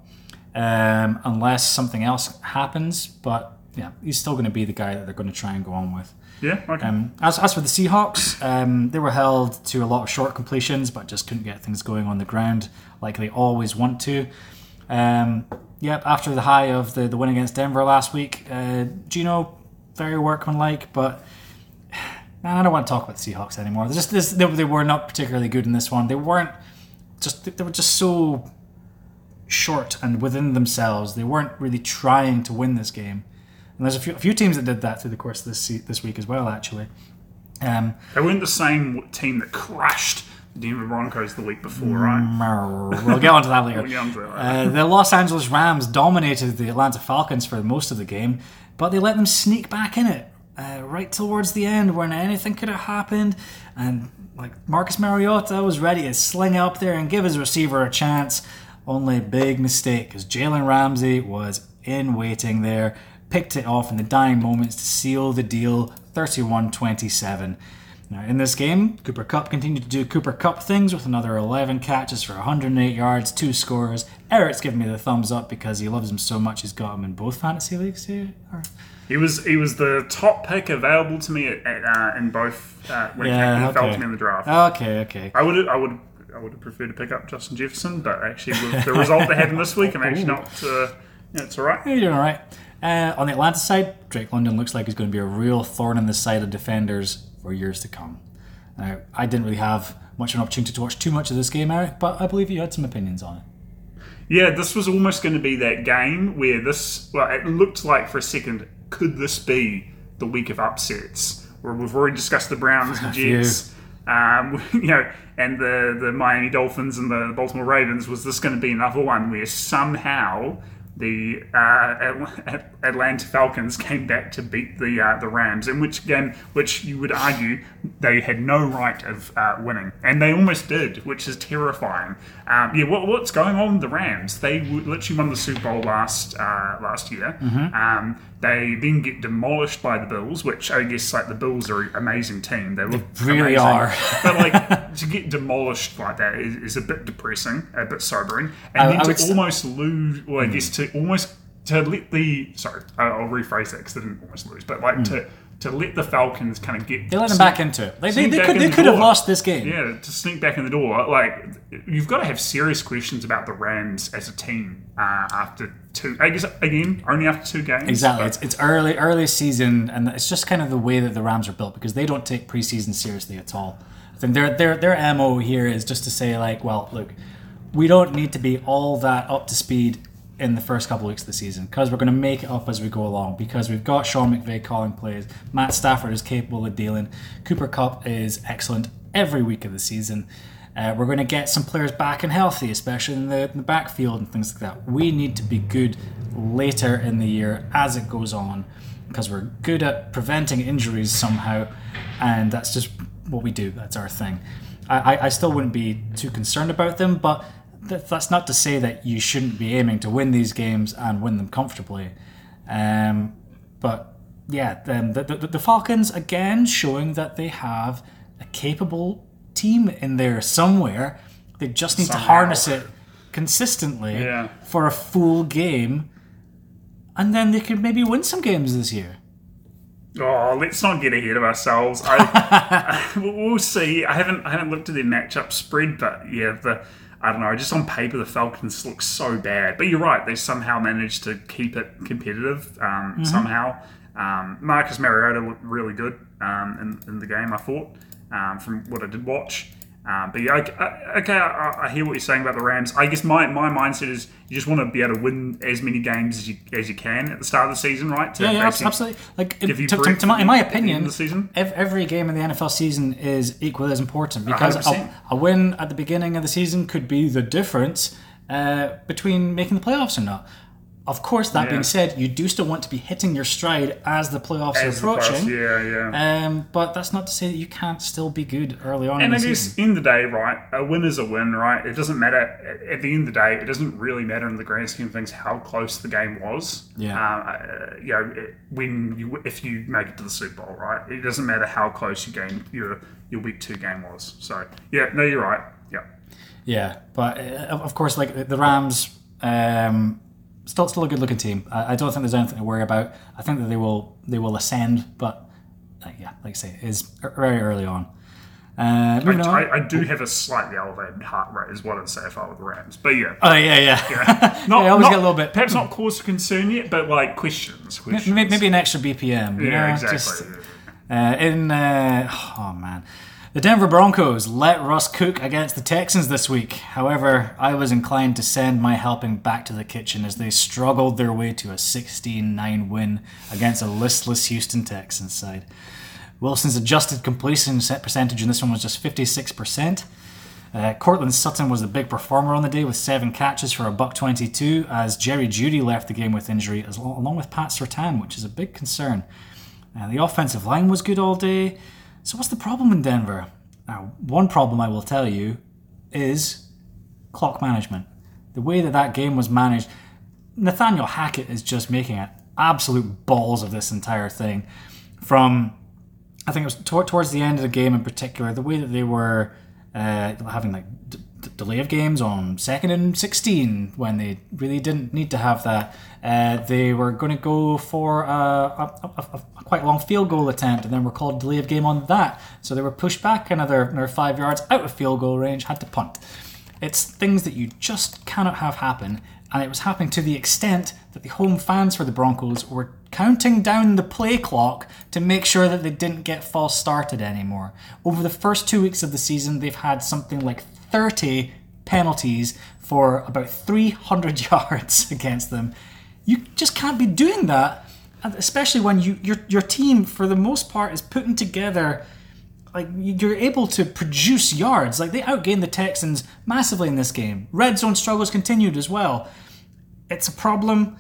um, unless something else happens. But, yeah, he's still going to be the guy that they're going to try and go on with. Yeah, okay. Um, as, as for the Seahawks, um, they were held to a lot of short completions, but just couldn't get things going on the ground like they always want to. Um, yep, yeah, after the high of the, the win against Denver last week, uh, Gino, very workmanlike, but... I don't want to talk about the Seahawks anymore. They're just this, they, they were not particularly good in this one. They weren't just they were just so short and within themselves. They weren't really trying to win this game. And there's a few, a few teams that did that through the course of this this week as well. Actually, um, they weren't the same team that crashed the Denver Broncos the week before, right? We'll get onto that later. We'll get onto that later. Uh, the Los Angeles Rams dominated the Atlanta Falcons for most of the game, but they let them sneak back in it. Uh, right towards the end when anything could have happened, and like Marcus Mariota was ready to sling up there and give his receiver a chance. Only a big mistake, because Jalen Ramsey was in waiting there, picked it off in the dying moments to seal the deal, thirty-one twenty-seven. Now in this game, Cooper Kupp continued to do Cooper Kupp things with another eleven catches for one hundred eight yards, two scores. Eric's giving me the thumbs up because he loves him so much he's got him in both fantasy leagues here. Or... He was he was the top pick available to me at, at, uh, in both uh, when yeah, it okay. fell to me in the draft. Okay, okay. I would I would I would have preferred to pick up Justin Jefferson, but actually with the result they had in this week, I'm actually Ooh. not. Uh, yeah, it's all right. You're doing all right. Uh, on the Atlanta side, Drake London looks like he's going to be a real thorn in the side of defenders for years to come. Now, I didn't really have much of an opportunity to watch too much of this game, Eric, but I believe you had some opinions on it. Yeah, this was almost going to be that game where this, well, it looked like for a second, could this be the week of upsets? Where we've already discussed the Browns and Jets, um, you know, and the, the Miami Dolphins and the Baltimore Ravens. Was this going to be another one where somehow the uh, At- Atlanta Falcons came back to beat the uh, the Rams, in which game, which you would argue they had no right of uh, winning, and they almost did, which is terrifying. Um, yeah, what, what's going on with the Rams? They literally won the Super Bowl last uh, last year. Mm-hmm. Um, they then get demolished by the Bills, which I guess like the Bills are an amazing team. They, look they really amazing. are, but like to get demolished like that is, is a bit depressing, a bit sobering, and I, then I to would almost st- lose. Well, mm-hmm. I guess to almost. To let the sorry, I'll rephrase that because they didn't almost lose, but like mm. to, to let the Falcons kind of get they let them back into it. They they, they could they the could door. have lost this game. Yeah, to sneak back in the door. Like you've got to have serious questions about the Rams as a team uh, after two. I guess again, only after two games. Exactly. It's it's early early season, and it's just kind of the way that the Rams are built because they don't take preseason seriously at all. I think their their their M O here is just to say like, well, look, we don't need to be all that up to speed in the first couple of weeks of the season, because we're going to make it up as we go along, because we've got Sean McVay calling plays, Matt Stafford is capable of dealing, Cooper Kupp is excellent every week of the season. Uh, we're going to get some players back and healthy, especially in the, in the backfield and things like that. We need to be good later in the year as it goes on, because we're good at preventing injuries somehow, and that's just what we do. That's our thing. I, I, I still wouldn't be too concerned about them, but th- that's not to say that you shouldn't be aiming to win these games and win them comfortably. Um, but yeah, um, the, the, the Falcons, again, showing that they have a capable team in there somewhere. They just need Somehow. to harness it consistently yeah. for a full game, and then they could maybe win some games this year. Oh, let's not get ahead of ourselves. I, I, we'll see. I haven't I haven't looked at their matchup spread, but yeah, the I don't know. Just on paper, the Falcons look so bad. But you're right; they somehow managed to keep it competitive. Um, mm-hmm. Somehow, um, Marcus Mariota looked really good um, in, in the game, I thought. Um, from what I did watch. Um, but yeah, I, I, okay, I, I hear what you're saying about the Rams. I guess my, my mindset is you just want to be able to win as many games as you as you can at the start of the season, right? To yeah, yeah, absolutely. Like, to, to, to my, in my opinion, the season. every game in the N F L season is equally as important, because a, a win at the beginning of the season could be the difference uh, between making the playoffs or not. Of course, that yeah. being said, you do still want to be hitting your stride as the playoffs as are approaching. Plus, yeah, yeah. Um, but that's not to say that you can't still be good early on and in the season. And I guess, in the day, right, a win is a win, right? It doesn't matter. At the end of the day, it doesn't really matter in the grand scheme of things how close the game was. Yeah. Uh, you know, when you, if you make it to the Super Bowl, right? It doesn't matter how close your game, your your week two game was. So, yeah, no, you're right. Yeah. Yeah, but uh, of course, like the Rams. Um, Still, still a good-looking team. I don't think there's anything to worry about. I think that they will they will ascend, but uh, yeah, like I say, it's very early on. Uh, I, I, I do have a slightly elevated heart rate, is what I'd say if I were the Rams. But yeah. Oh, yeah, yeah. yeah. Not, yeah I always not, get a little bit. Perhaps not cause for concern yet, but like questions. questions. Maybe, maybe an extra B P M. You yeah, know? exactly. Just, uh, in, uh, oh, man. The Denver Broncos let Russ cook against the Texans this week. However, I was inclined to send my helping back to the kitchen as they struggled their way to a sixteen nine win against a listless Houston Texans side. Wilson's adjusted completion percentage in this one was just fifty-six percent. Uh, Cortland Sutton was the big performer on the day with seven catches for a buck twenty-two, as Jerry Jeudy left the game with injury, as long, along with Pat Surtain, which is a big concern. Uh, the offensive line was good all day. So what's the problem in Denver? Now, one problem I will tell you is clock management. The way that that game was managed, Nathaniel Hackett is just making an absolute balls of this entire thing. From, I think it was t- towards the end of the game in particular, the way that they were uh, having like d- d- delay of games on second and sixteen when they really didn't need to have that. Uh, they were going to go for a, a, a, a quite long field goal attempt, and then were called delay of game on that. So they were pushed back another, another five yards out of field goal range, had to punt. It's things that you just cannot have happen, and it was happening to the extent that the home fans for the Broncos were counting down the play clock to make sure that they didn't get false started anymore. Over the first two weeks of the season, they've had something like thirty penalties for about three hundred yards against them. You just can't be doing that, especially when you your your team, for the most part, is putting together, like, you're able to produce yards. Like, they outgained the Texans massively in this game. Red zone struggles continued as well. It's a problem.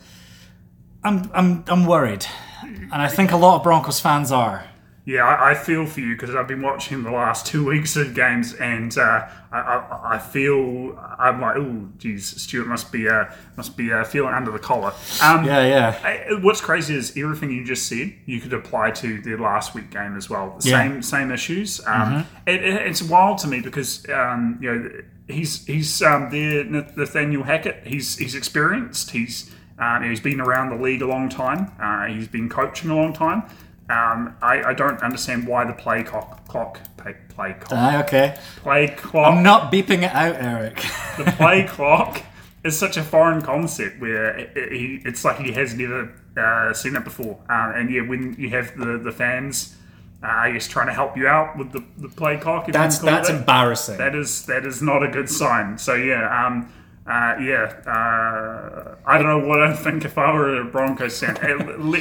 I'm I'm I'm worried, and I think a lot of Broncos fans are. Yeah, I, I feel for you, because I've been watching the last two weeks of games, and uh, I, I, I feel I'm like, oh, geez, Stuart must be uh, must be uh, feeling under the collar. Um, yeah, yeah. I, what's crazy is everything you just said you could apply to the last week game as well. The yeah. same same issues. Um, mm-hmm. it, it, it's wild to me because um, you know he's he's um, there, Nathaniel Hackett. He's he's experienced. He's um, he's been around the league a long time. Uh, he's been coaching a long time. Um, I, I don't understand why the play clock, clock play, play clock, ah, okay. play clock. I'm not beeping it out, Eric. The play clock is such a foreign concept where it, it, it's like he has never uh, seen it before. Uh, and yeah, when you have the, the fans I guess trying to help you out with the, the play clock. If that's that's it. Embarrassing. That is that is not a good sign. So yeah, um, uh, yeah. Uh, I don't know what I'd think if I were a Broncos fan.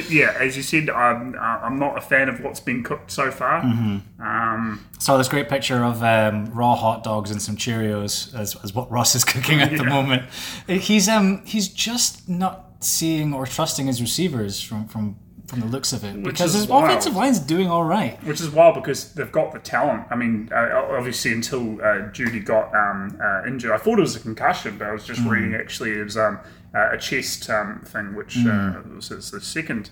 Yeah, as you said, I'm I'm not a fan of what's been cooked so far. Mm-hmm. Um, Saw this great picture of um, raw hot dogs and some Cheerios as as what Ross is cooking at yeah. the moment. He's um he's just not seeing or trusting his receivers from from. From the looks of it, which because his wild. offensive line's doing all right, which is wild because they've got the talent. I mean, uh, obviously until uh, Judy got um, uh, injured, I thought it was a concussion, but I was just mm. reading actually it was um, uh, a chest um, thing, which mm. uh, was it's the second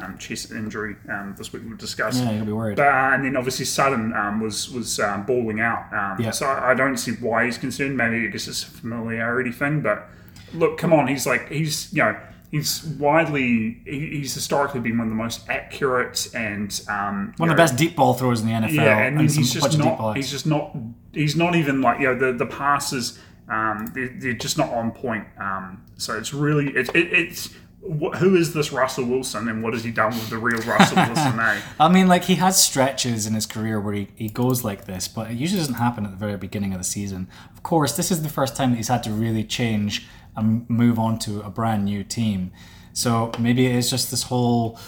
um, chest injury um, this week we'll discuss. Yeah, you'll be worried. But, uh, and then obviously Sutton um, was was um, balling out, um, yeah. so I, I don't see why he's concerned. Maybe I guess it's a familiarity thing, but look, come on, he's like he's you know. He's widely, he's historically been one of the most accurate and um, one of the best deep ball throwers in the N F L. Yeah, and, and he's just not, he's just not, he's not even like you know the the passes, um, they're, they're just not on point. Um, so it's really it, it, it's what, who is this Russell Wilson and what has he done with the real Russell Wilson? eh? I mean, like he has stretches in his career where he, he goes like this, but it usually doesn't happen at the very beginning of the season. Of course, this is the first time that he's had to really change and move on to a brand new team. So maybe it's just this whole,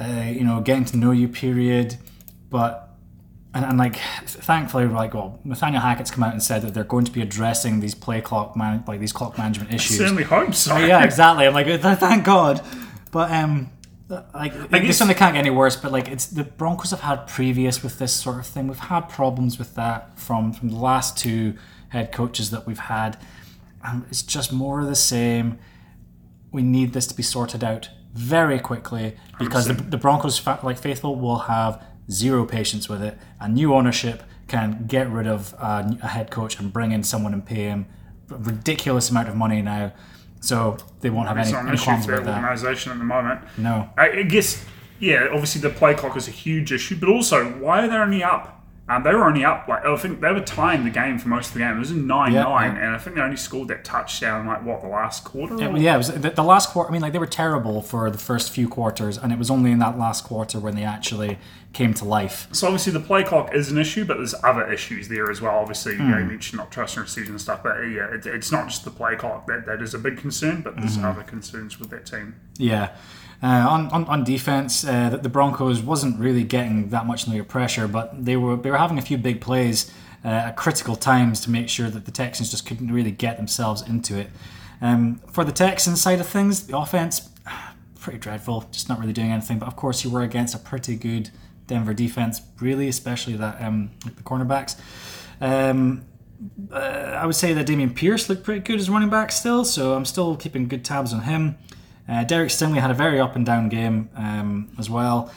uh, you know, getting to know you period. But, and, and like, thankfully, like, well, Nathaniel Hackett's come out and said that they're going to be addressing these play clock, man- like these clock management issues. I certainly hope so. Oh, yeah, exactly. I'm like, thank God. But, um, like, I guess, this one they can't get any worse, but like, it's the Broncos have had previous with this sort of thing. We've had problems with that from, from the last two head coaches that we've had. And it's just more of the same. We need this to be sorted out very quickly because the, the Broncos, like faithful, will have zero patience with it. And new ownership can get rid of a, a head coach and bring in someone and pay him a ridiculous amount of money now. So they won't have it's any, any problems with that. It's not an issue for the organisation at the moment. No. I guess, yeah, obviously the play clock is a huge issue, but also why are they only up? Um, they were only up, like I think they were tying the game for most of the game. It was in nine nine, yep, yep. and I think they only scored that touchdown, like, what, the last quarter? Or? Yeah, it was the, the last quarter. I mean, like, they were terrible for the first few quarters, and it was only in that last quarter when they actually came to life. So, obviously, the play clock is an issue, but there's other issues there as well. Obviously, mm. you know, you mentioned not trusting receivers and stuff, but, yeah, it, it's not just the play clock. That That is a big concern, but there's mm-hmm. other concerns with that team. Yeah. Uh, on, on on defense, uh, the Broncos wasn't really getting that much under pressure, but they were they were having a few big plays uh, at critical times to make sure that the Texans just couldn't really get themselves into it. Um, for the Texans side of things, the offense pretty dreadful, just not really doing anything. But of course, you were against a pretty good Denver defense, really, especially that um, the cornerbacks. Um, uh, I would say that Damian Pierce looked pretty good as running back still, so I'm still keeping good tabs on him. Uh, Derek Stingley had a very up-and-down game um, as well.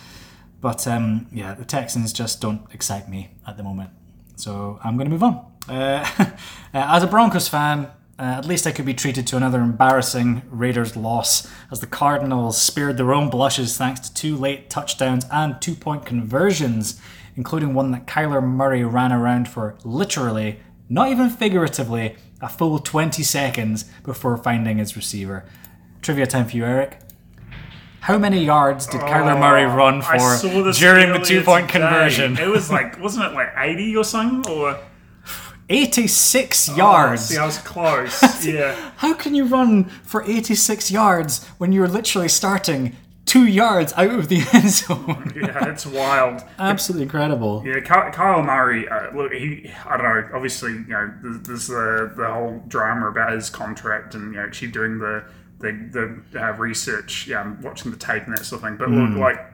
But, um, yeah, the Texans just don't excite me at the moment. So I'm going to move on. Uh, as a Broncos fan, uh, at least I could be treated to another embarrassing Raiders loss as the Cardinals spared their own blushes thanks to two late touchdowns and two-point conversions, including one that Kyler Murray ran around for literally, not even figuratively, a full twenty seconds before finding his receiver. Trivia time for you, Eric. How many yards did oh, Kyler Murray run for during the two-point today. conversion? It was like, wasn't it like eighty or something? Or eighty-six oh, yards. See, I was close. Yeah. How can you run for eighty-six yards when you're literally starting two yards out of the end zone? Yeah, it's wild. Absolutely incredible. Yeah, Kyle Murray, uh, look, he, I don't know, obviously, you know, there's the, the whole drama about his contract and, you know, actually doing the the, the uh, research, yeah, watching the tape and that sort of thing. But mm. look, like,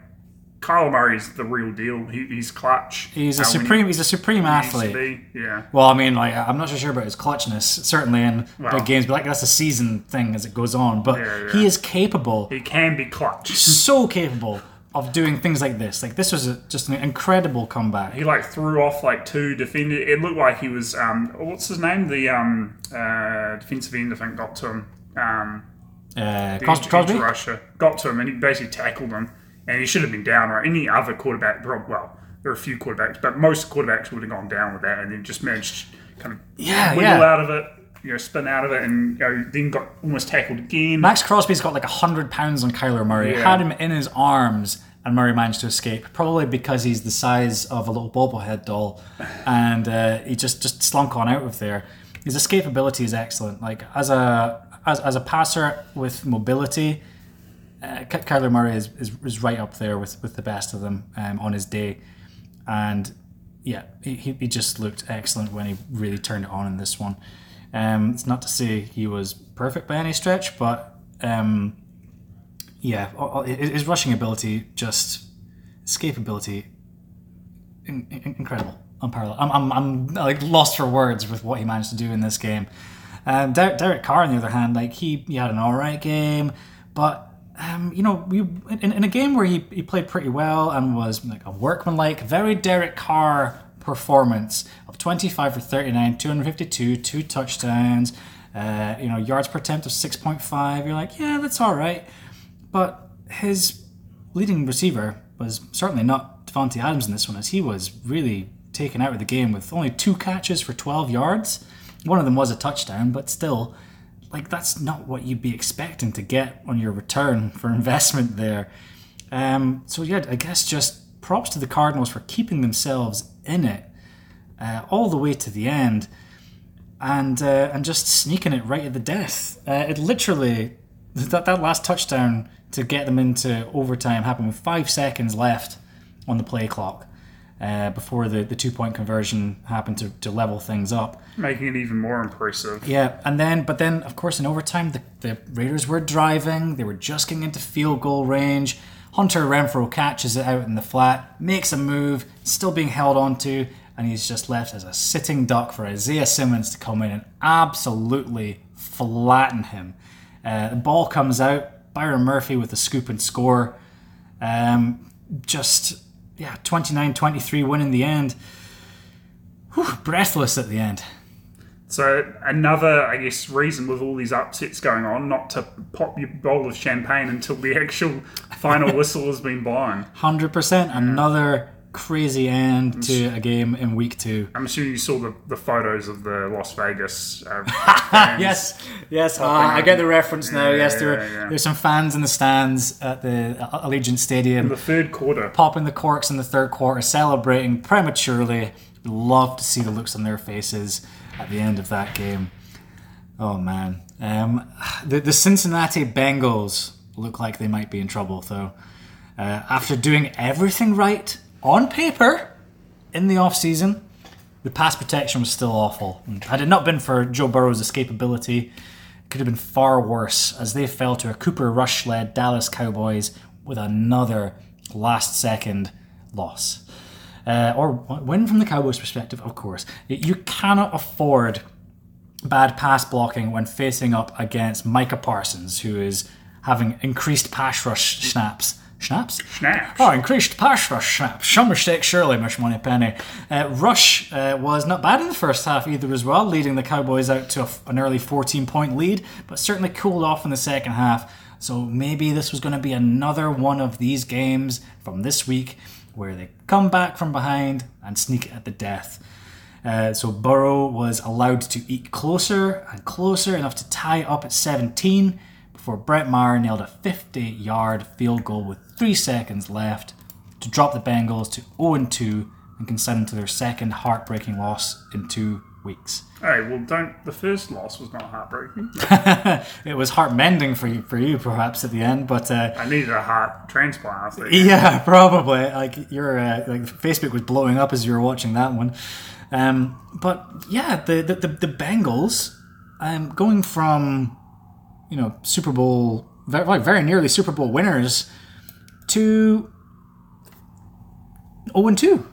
Kyle Murray's the real deal. He, he's clutch. He's a supreme he, He's a supreme athlete. Yeah. Well, I mean, like, I'm not so sure about his clutchness, certainly in well, big games, but like that's a season thing as it goes on. But yeah, yeah. he is capable. He can be clutch. So capable of doing things like this. Like, this was a, just an incredible comeback. He, like, threw off, like, two defenders. It looked like he was, um, what's his name? The um, uh, defensive end, I think, got to him. Um... Uh, Cos- Cosby rusher got to him and he basically tackled him, and he should have been down. Right, any other quarterback, well, there are a few quarterbacks, but most quarterbacks would have gone down with that, and then just managed to kind of yeah, wiggle yeah. out of it, you know, spin out of it, and you know, then got almost tackled again. Max Crosby's got like a hundred pounds on Kyler Murray, yeah. had him in his arms. and Murray managed to escape, probably because he's the size of a little bobblehead doll, and uh, he just, just slunk on out of there. His escapability is excellent. Like as a as as a passer with mobility, uh, Kyler Murray is, is is right up there with, with the best of them um, on his day, and yeah, he he just looked excellent when he really turned it on in this one. Um, it's not to say he was perfect by any stretch, but um, yeah, his rushing ability, just escapability, in, in, incredible, unparalleled. I'm, I'm, I'm like lost for words with what he managed to do in this game. Um, Derek, Derek Carr, on the other hand, like he, he had an all right game, but um, you know, we in, in a game where he, he played pretty well and was like a workmanlike, very Derek Carr performance of twenty-five for thirty-nine, two hundred fifty-two, two touchdowns, uh, you know, yards per attempt of six point five. You're like, yeah, that's all right. But his leading receiver was certainly not Davante Adams in this one, as he was really taken out of the game with only two catches for twelve yards. One of them was a touchdown, but still, like, that's not what you'd be expecting to get on your return for investment there. Um, so yeah, I guess just props to the Cardinals for keeping themselves in it uh, all the way to the end, and uh, and just sneaking it right at the death. Uh, it literally that that last touchdown to get them into overtime happened with five seconds left on the play clock uh, before the, the two-point conversion happened to, to level things up. Making it even more impressive. Yeah, and then but then, of course, in overtime, the, the Raiders were driving. They were just getting into field goal range. Hunter Renfrow catches it out in the flat, makes a move, still being held onto, and he's just left as a sitting duck for Isaiah Simmons to come in and absolutely flatten him. Uh, the ball comes out, Byron Murphy with a scoop and score. Um, just, yeah, twenty-nine twenty-three win in the end. Whew, breathless at the end. So another, I guess, reason with all these upsets going on not to pop your bowl of champagne until the actual final whistle has been blown. one hundred percent. Another crazy end I'm to a game in week two. I'm sure you saw the, the photos of the Las Vegas uh, fans. yes, yes. Oh, I get the reference now. Yeah, yes, there were, yeah, yeah. there's some fans in the stands at the Allegiant Stadium. In the third quarter. Popping the corks in the third quarter, celebrating prematurely. Love to see the looks on their faces at the end of that game. Oh, man. Um, the, the Cincinnati Bengals look like they might be in trouble, though. Uh, after doing everything right on paper in the offseason, the pass protection was still awful. And had it not been for Joe Burrow's escapability, it could have been far worse, as they fell to a Cooper Rush-led Dallas Cowboys with another last-second loss. Uh, or win from the Cowboys' perspective, of course. You cannot afford bad pass blocking when facing up against Micah Parsons, who is having increased pass rush snaps. Snaps? Snaps. Oh, increased pass rush snaps. Some mistake, surely, Miss Moneypenny. Uh, Rush uh, was not bad in the first half either as well, leading the Cowboys out to a, an early fourteen-point lead, but certainly cooled off in the second half. So maybe this was going to be another one of these games from this week where they come back from behind and sneak it at the death. Uh, so Burrow was allowed to eat closer and closer, enough to tie up at seventeen, before Brett Maher nailed a fifty-yard field goal with three seconds left to drop the Bengals to oh and two and consign them to their second heartbreaking loss in two weeks. Hey, well, don't. The first loss was not heartbreaking. It was heart-mending for you, for you, perhaps, at the end. But uh, I needed a heart transplant. I think. Yeah, probably. Like your uh, like Facebook was blowing up as you were watching that one. Um, but yeah, the the the, the Bengals um, going from you know Super Bowl very, very nearly Super Bowl winners to oh and two.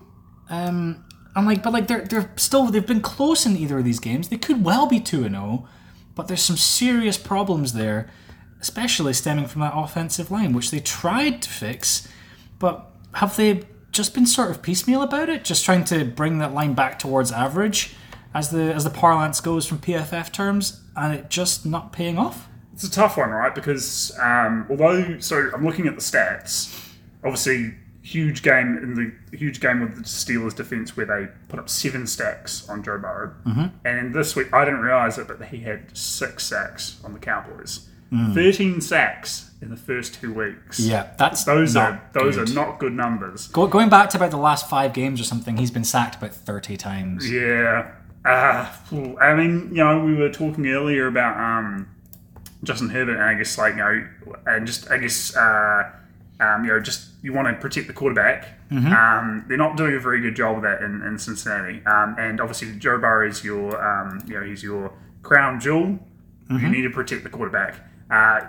Um, I'm like, but like they're they're still they've been close in either of these games. They could well be two and zero, but there's some serious problems there, especially stemming from that offensive line, which they tried to fix, but have they just been sort of piecemeal about it, just trying to bring that line back towards average, as the as the parlance goes from P F F terms, and it just not paying off? It's a tough one, right? Because um, although so I'm looking at the stats, obviously. Huge game in the huge game with the Steelers defense where they put up seven sacks on Joe Burrow, mm-hmm. and this week I didn't realize it, but he had six sacks on the Cowboys. Mm. thirteen sacks in the first two weeks. Yeah, that's those are those good. are not good numbers. Go, going back to about the last five games or something, he's been sacked about thirty times. Yeah, uh, I mean, you know, we were talking earlier about um, Justin Herbert, and I guess like you know, and just I guess uh, um, you know, just you want to protect the quarterback. Mm-hmm. Um, they're not doing a very good job of that in, in Cincinnati, um, and obviously Joe Burrow is your um, you know, he's your crown jewel. Mm-hmm. You need to protect the quarterback. Uh,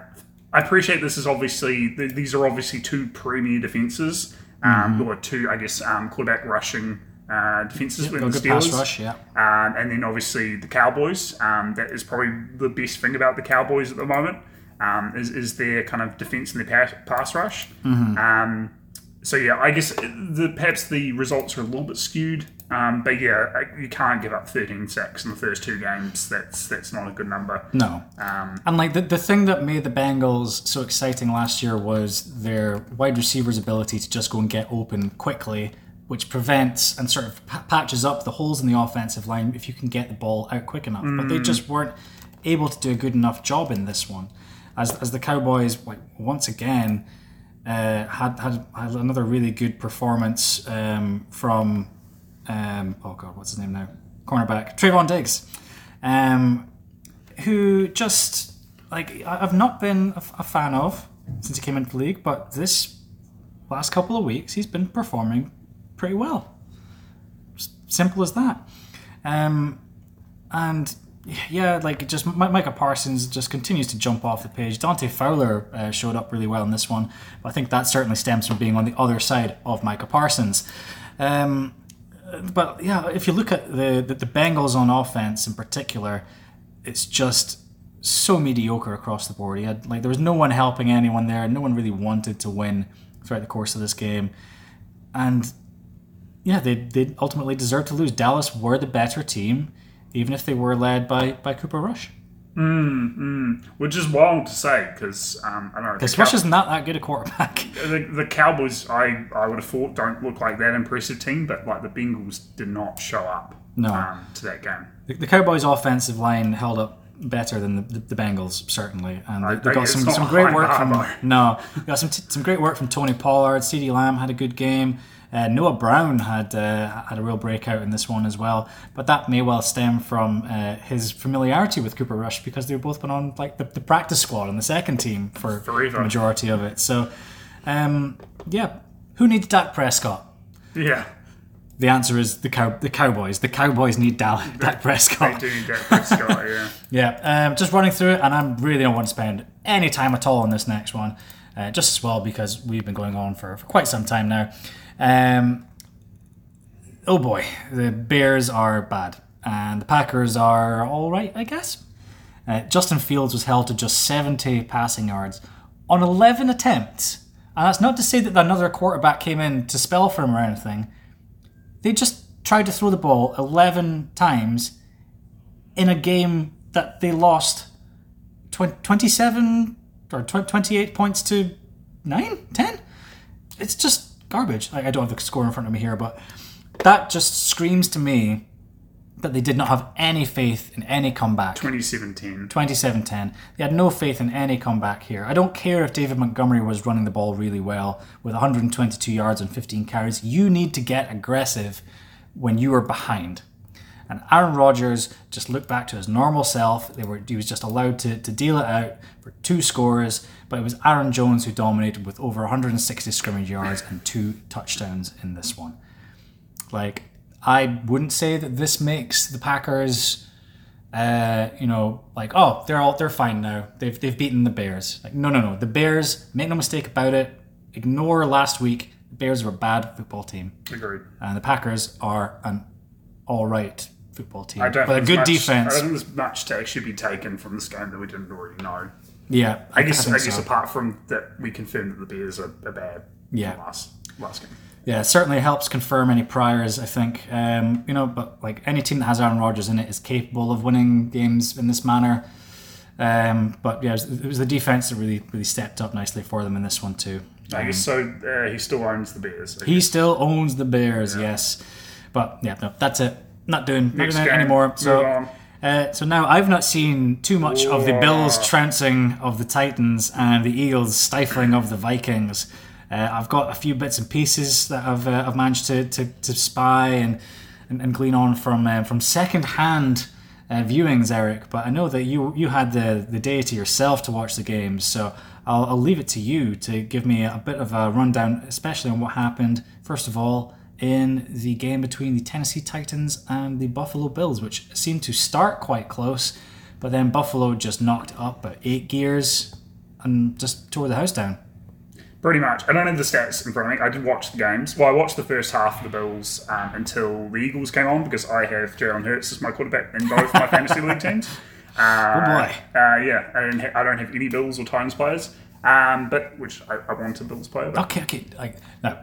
I appreciate this is obviously, th- these are obviously two premier defenses, um, mm-hmm. or two, I guess, um, quarterback rushing uh, defenses. Yep, with the Steelers. Pass rush, yeah. Um, and then obviously the Cowboys. Um, that is probably the best thing about the Cowboys at the moment, um, is, is their kind of defense and their pass, pass rush. Mm-hmm. Um, so, yeah, I guess the perhaps the results are a little bit skewed. Um, but yeah, you can't give up thirteen sacks in the first two games. That's that's not a good number. No. Um, and like the the thing that made the Bengals so exciting last year was their wide receivers' ability to just go and get open quickly, which prevents and sort of p- patches up the holes in the offensive line if you can get the ball out quick enough. Mm. But they just weren't able to do a good enough job in this one, as as the Cowboys like once again uh, had, had had another really good performance um, from. Um, oh God, what's his name now? Cornerback Trayvon Diggs, um, who just like I've not been a, a fan of since he came into the league, but this last couple of weeks he's been performing pretty well. Just simple as that. Um, and yeah, like just Micah Parsons just continues to jump off the page. Dante Fowler uh, showed up really well in this one, but I think that certainly stems from being on the other side of Micah Parsons. Um, But yeah, if you look at the, the, the Bengals on offense in particular, it's just so mediocre across the board. He had, like there was no one helping anyone there. No one really wanted to win throughout the course of this game, and yeah, they they ultimately deserved to lose. Dallas were the better team, even if they were led by, by Cooper Rush. Mm, mm. Which is wild to say because um, I don't know. Because Rush Cow- is not that good a quarterback. The, the Cowboys, I, I would have thought, don't look like that impressive team, but like the Bengals did not show up no. um, to that game. The, the Cowboys' offensive line held up better than the, the, the Bengals certainly, and they, they got some, some great work from no, got some t- some great work from Tony Pollard. CeeDee Lamb had a good game. Uh, Noah Brown had uh, had a real breakout in this one as well, but that may well stem from uh, his familiarity with Cooper Rush because they've both been on like the, the practice squad and the second team for Forever. the majority of it. So, um, yeah, who needs Dak Prescott? Yeah, the answer is the cow the Cowboys. The Cowboys need Dal- they, Dak Prescott. They do need Dak Prescott. Yeah, yeah. Um, just running through it, and I really don't want to spend any time at all on this next one, uh, just as well because we've been going on for, for quite some time now. Um, oh boy, the Bears are bad, and the Packers are all right, I guess. Uh, Justin Fields was held to just seventy passing yards on eleven attempts, and that's not to say that another quarterback came in to spell for him or anything. They just tried to throw the ball eleven times in a game that they lost twenty-seven or twenty-eight points to nine, ten. It's just garbage. I don't have the score in front of me here, but that just screams to me that they did not have any faith in any comeback. twenty-seven ten twenty-seven ten They had no faith in any comeback here. I don't care if David Montgomery was running the ball really well with one hundred twenty-two yards and fifteen carries. You need to get aggressive when you are behind. And Aaron Rodgers just looked back to his normal self. They were he was just allowed to, to deal it out for two scores, but it was Aaron Jones who dominated with over one hundred sixty scrimmage yards and two touchdowns in this one. Like, I wouldn't say that this makes the Packers, uh, you know, like oh they're all they're fine now. They've they've beaten the Bears. Like no no no, the Bears, make no mistake about it. Ignore last week. The Bears were a bad football team. Agreed. And the Packers are an all right football team, but a good much, defense. I don't think there's much to actually be taken from this game that we didn't already know. Yeah, I, I guess. I, I guess so. Apart from that, we confirmed that the Bears are, are bad. Yeah, last last game. Yeah, it certainly helps confirm any priors. I think um, you know, but like any team that has Aaron Rodgers in it is capable of winning games in this manner. Um, but yeah, it was, it was the defense that really really stepped up nicely for them in this one too. Um, I guess so. Uh, he still owns the Bears. He still owns the Bears. Yeah. Yes, but yeah, no, that's it. Not doing, not doing that anymore. So, Uh, so now I've not seen too much yeah. of the Bills trouncing of the Titans and the Eagles stifling of the Vikings. Uh, I've got a few bits and pieces that I've uh, I've managed to, to, to spy and, and, and glean on from uh, from second-hand uh, viewings, Eric. But I know that you you had the, the day to yourself to watch the games, so I'll I'll leave it to you to give me a bit of a rundown, especially on what happened. First of all, in the game between the Tennessee Titans and the Buffalo Bills, which seemed to start quite close, but then Buffalo just knocked up at eight gears and just tore the house down. Pretty much. I don't have the stats in front of me. I didn't watch the games. Well, I watched the first half of the Bills um, until the Eagles came on, because I have Jalen Hurts as my quarterback in both my fantasy league teams. Uh, oh boy. Uh, yeah, I don't, ha- I don't have any Bills or Titans players, um, but which I, I want a Bills player. But. Okay, okay. Like, no.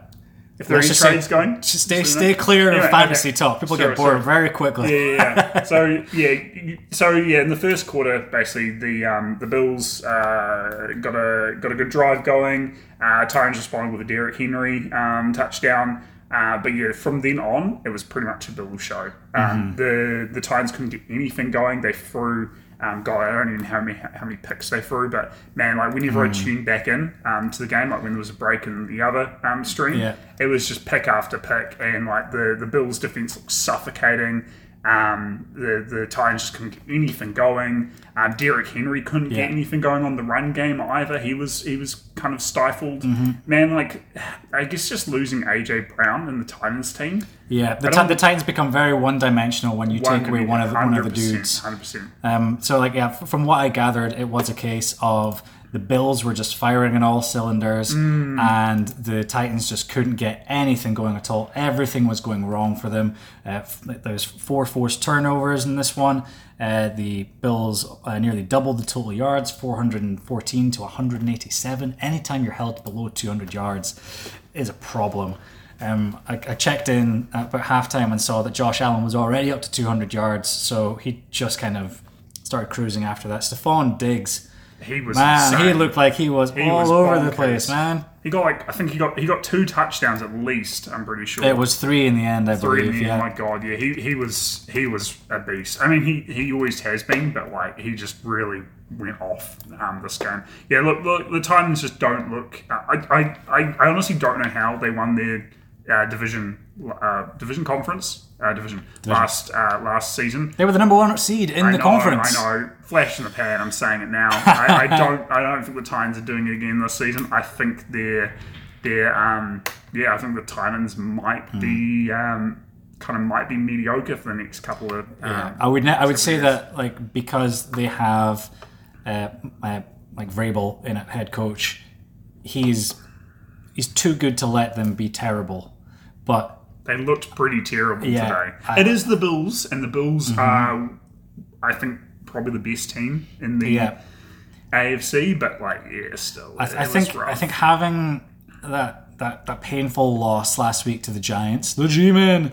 If there are any trades going, stay stay clear of anyway, fantasy okay. talk. People sorry, get bored sorry. very quickly. Yeah, yeah. so yeah, so yeah. In the first quarter, basically the um, the Bills uh, got a got a good drive going. Uh, Titans responded with a Derrick Henry um, touchdown. Uh, but yeah, from then on, it was pretty much a Bills show. Um, mm-hmm. The the Titans couldn't get anything going. They threw. Um, God, I don't even know how many how many picks they threw, but man, like whenever mm. I tuned back in um, to the game, like when there was a break in the other um, stream, yeah. it was just pick after pick, and like the, the Bills' defense looked suffocating. Um, the the Titans just couldn't get anything going. Um, Derrick Henry couldn't yeah. get anything going on the run game either. He was he was kind of stifled. Mm-hmm. Man, like I guess just losing A J Brown and the Titans team. Yeah, the, t- the Titans become very one dimensional when you take away one of the, one of the dudes. one hundred percent Um, so like yeah, from what I gathered, it was a case of the Bills were just firing on all cylinders, mm. and the Titans just couldn't get anything going at all. Everything was going wrong for them. Uh, there was four forced turnovers in this one. Uh, the Bills uh, nearly doubled the total yards, four hundred fourteen to one hundred eighty-seven. Anytime you're held below two hundred yards is a problem. Um, I, I checked in at about halftime and saw that Josh Allen was already up to two hundred yards, so he just kind of started cruising after that. Stephon Diggs. He was man. Insane. He looked like he was he all was over bonkers. the place, man. He got like I think he got he got two touchdowns at least. I'm pretty sure it was three in the end. I three believe. Three in the yeah. end. My God, yeah. He he was he was a beast. I mean, he, he always has been, but like he just really went off um, this game. Yeah, look, look, the Titans just don't look. Uh, I, I I honestly don't know how they won their uh, division uh, division conference. Uh, division, division. last uh, last season. They were the number one seed in I the know, conference. I know, flash in the pan. I'm saying it now. I, I don't. I don't think the Titans are doing it again this season. I think they're, they're um, yeah. I think the Titans might mm. be um, kind of might be mediocre for the next couple of. Um, yeah. I would. Ne- I would say years. that like because they have, uh, uh, like Vrabel in at head coach, he's he's too good to let them be terrible, but. They looked pretty terrible yeah, today. I, it is the Bills, and the Bills mm-hmm. are, I think, probably the best team in the yeah. A F C. But like, yeah, still, I, th- I think rough. I think having that, that that painful loss last week to the Giants, the G-men,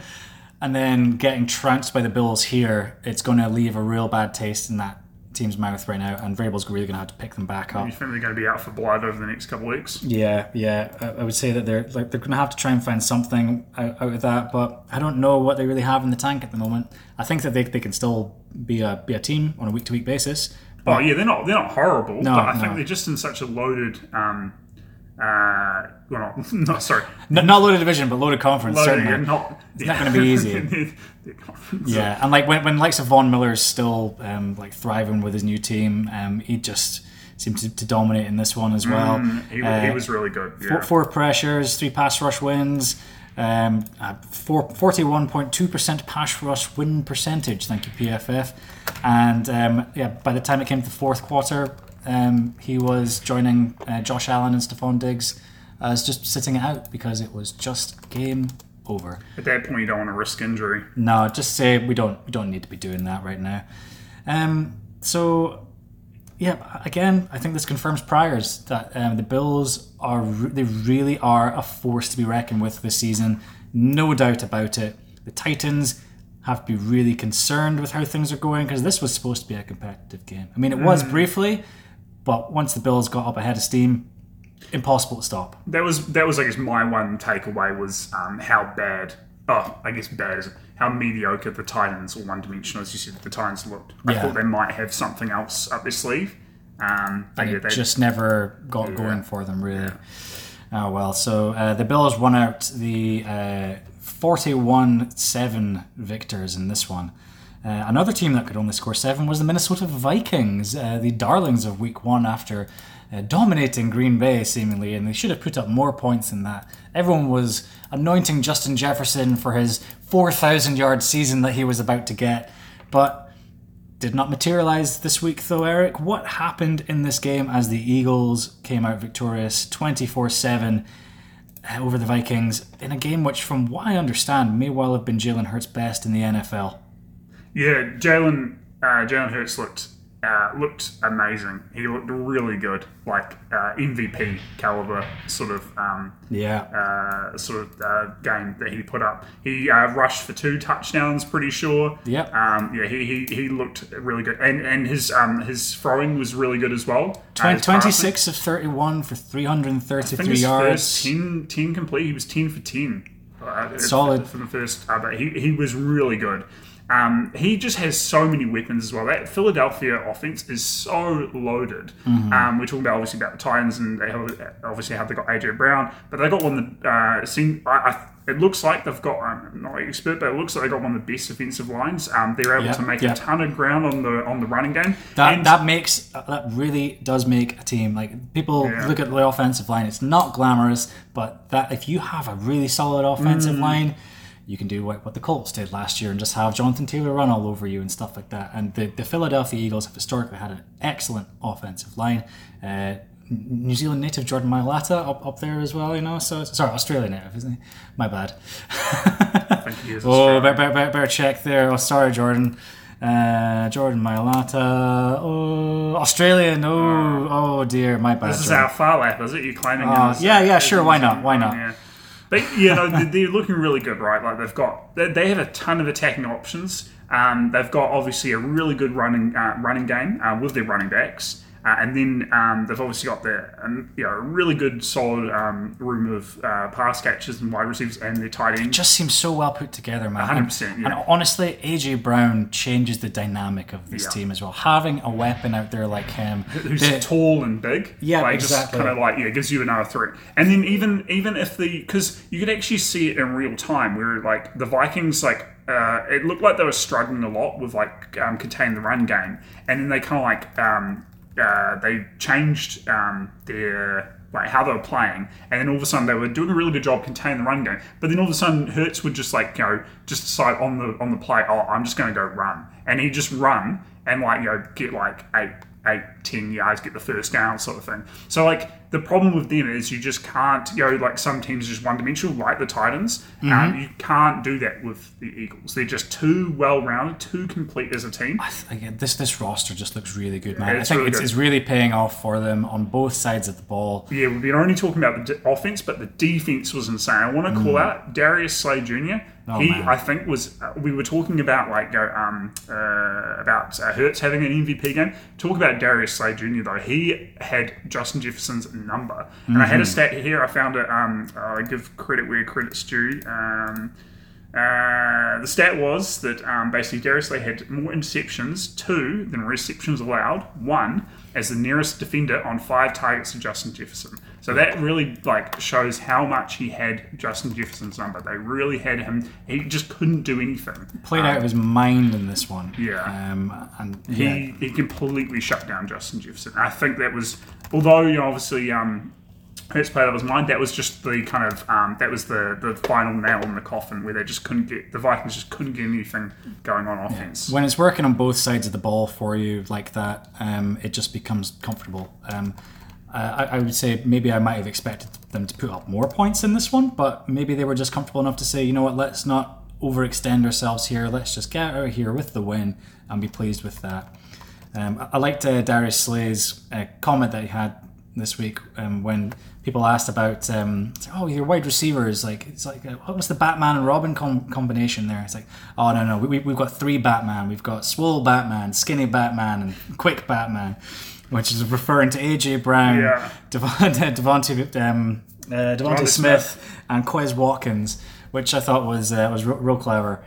and then getting trounced by the Bills here, it's going to leave a real bad taste in that team's mouth right now. And Vrabel's really going to have to pick them back up. You think they're going to be out for blood over the next couple of weeks? Yeah, yeah. I, I would say that they're like they're going to have to try and find something out, out of that. But I don't know what they really have in the tank at the moment. I think that they they can still be a be a team on a week to week basis. But oh yeah, they're not they're not horrible. No, but I no. think they're just in such a loaded. Um, uh, well, not, not sorry, not, not loaded division, but loaded conference. Loaded, certainly, yeah, not, it's yeah. not going to be easy. Yeah, and like when when likes of Von Miller's still um, like thriving with his new team, um, he just seemed to, to dominate in this one as well. Mm, he, uh, he was really good. Yeah. Four, four pressures, three pass rush wins, um, forty-one point two percent pass rush win percentage. Thank you, P F F. And um, yeah, by the time it came to the fourth quarter. Um, he was joining uh, Josh Allen and Stephon Diggs as just sitting it out because it was just game over. At that point, you don't want to risk injury. No, just say we don't we don't need to be doing that right now. Um, so, yeah, again, I think this confirms priors that um, the Bills are they really are a force to be reckoned with this season, no doubt about it. The Titans have to be really concerned with how things are going because this was supposed to be a competitive game. I mean, it was mm. briefly. But once the Bills got up ahead of steam, impossible to stop. That was that was I guess my one takeaway was um, how bad oh, I guess bad is how mediocre the Titans or one-dimensional, as you said, the Titans looked. I yeah. thought they might have something else up their sleeve. Um, and yeah, it they, just never got yeah. going for them, really. Yeah. Oh, well. So uh, the Bills won out the uh, forty-one seven victors in this one. Uh, another team that could only score seven was the Minnesota Vikings, uh, the darlings of week one after uh, dominating Green Bay, seemingly, and they should have put up more points than that. Everyone was anointing Justin Jefferson for his four thousand yard season that he was about to get, but did not materialize this week, though, Eric. What happened in this game as the Eagles came out victorious twenty-four seven over the Vikings in a game which, from what I understand, may well have been Jalen Hurts' best in the N F L? Yeah, Jalen uh, Jalen Hurts looked uh, looked amazing. He looked really good, like uh, M V P caliber sort of um, yeah uh, sort of uh, game that he put up. He uh, rushed for two touchdowns, pretty sure. Yeah, um, yeah, he, he he looked really good, and and his um, his throwing was really good as well. Uh, twenty-six of thirty-one for three hundred thirty-three I think yards. ten, ten complete. He was ten for ten. Uh, Solid for the first. Uh, but he he was really good. Um, he just has so many weapons as well. That Philadelphia offense is so loaded. Mm-hmm. Um, we're talking about obviously about the Titans, and they have, obviously how they got A J Brown, but they got one. That, uh, seemed, I, I, it looks like they've got. I'm not an expert, but it looks like they got one of the best defensive lines. Um, they're able yep, to make yep. a ton of ground on the on the running game. That and, that makes that really does make a team. Like people yeah. look at the offensive line, it's not glamorous, but that if you have a really solid offensive mm. line. You can do what the Colts did last year and just have Jonathan Taylor run all over you and stuff like that. And the, the Philadelphia Eagles have historically had an excellent offensive line. Uh, New Zealand native Jordan Mailata up, up there as well, you know. So sorry, Australian native, isn't he? My bad. oh, better, better, better check there. Oh, sorry, Jordan. Uh, Jordan Mailata. Oh, Australian. Oh, oh dear, my bad. This is Jordan. Our far lap, is it? You're claiming? Uh, yeah, yeah, sure. Why not? Why not? Yeah. But, you know, they're looking really good, right? Like, they've got, they have a ton of attacking options. Um, they've got, obviously, a really good running uh, running game uh, with their running backs. Uh, and then um, they've obviously got their, um, you know, really good, solid um, room of uh, pass catchers and wide receivers and their tight ends. It just seems so well put together, man. one hundred percent. And, yeah. and honestly, A J Brown changes the dynamic of this yeah. team as well. Having a weapon out there like him. Who's the, tall and big. Yeah, like, exactly. Just kind of like, yeah, gives you another threat. And then even, even if the, because you could actually see it in real time where, like, the Vikings, like, Uh, it looked like they were struggling a lot with, like, um, containing the run game. And then they kind of, like, um, Uh, they changed um, their like how they were playing, and then all of a sudden they were doing a really good job containing the run game. But then all of a sudden Hurts would just like you know just decide on the on the play, oh I'm just going to go run, and he just run and like you know get like eight eight ten yards, get the first down sort of thing. So like the problem with them is you just can't you know like some teams are just one dimensional like the Titans. Mm-hmm. Um, you can't do that with the Eagles. They're just too well rounded, too complete as a team. I th- this this roster just looks really good, man. Yeah, I think really it's, it's really paying off for them on both sides of the ball. Yeah, we've been only talking about the de- offense, but the defense was insane. I want to call mm. out Darius Slay Junior Oh, he, man. I think, was uh, we were talking about like go um uh, about uh, Hurts having an M V P game. Talk about Darius Slay Junior though. He had Justin Jefferson's number, and mm-hmm. I had a stat here. I found it. Um, I give credit where credit's due. Um, uh, the stat was that um, basically Darius Slay had more interceptions, two, than receptions allowed, one, as the nearest defender on five targets to Justin Jefferson. So that really like shows how much he had Justin Jefferson's number. They really had him. He just couldn't do anything. Played um, out of his mind in this one. Yeah, um, and he yeah. he completely shut down Justin Jefferson. I think that was, although you know, obviously. Um, Hurts played out of his mind. That was just the kind of um, that was the, the final nail in the coffin where they just couldn't get the Vikings just couldn't get anything going on offense. Yeah. When it's working on both sides of the ball for you like that, um, it just becomes comfortable. Um, I, I would say maybe I might have expected them to put up more points in this one, but maybe they were just comfortable enough to say, you know what, let's not overextend ourselves here. Let's just get out of here with the win and be pleased with that. Um, I liked uh, Darius Slay's uh, comment that he had this week um, when people asked about um, oh your wide receivers like it's like what was the Batman and Robin com- combination there? It's like oh no no we we've got three Batman. We've got swole Batman, skinny Batman, and quick Batman, which is referring to A J Brown, yeah. Devontae Devontae um, uh, Devontae Smith, Smith and Quez Watkins. which I thought was uh, was real clever.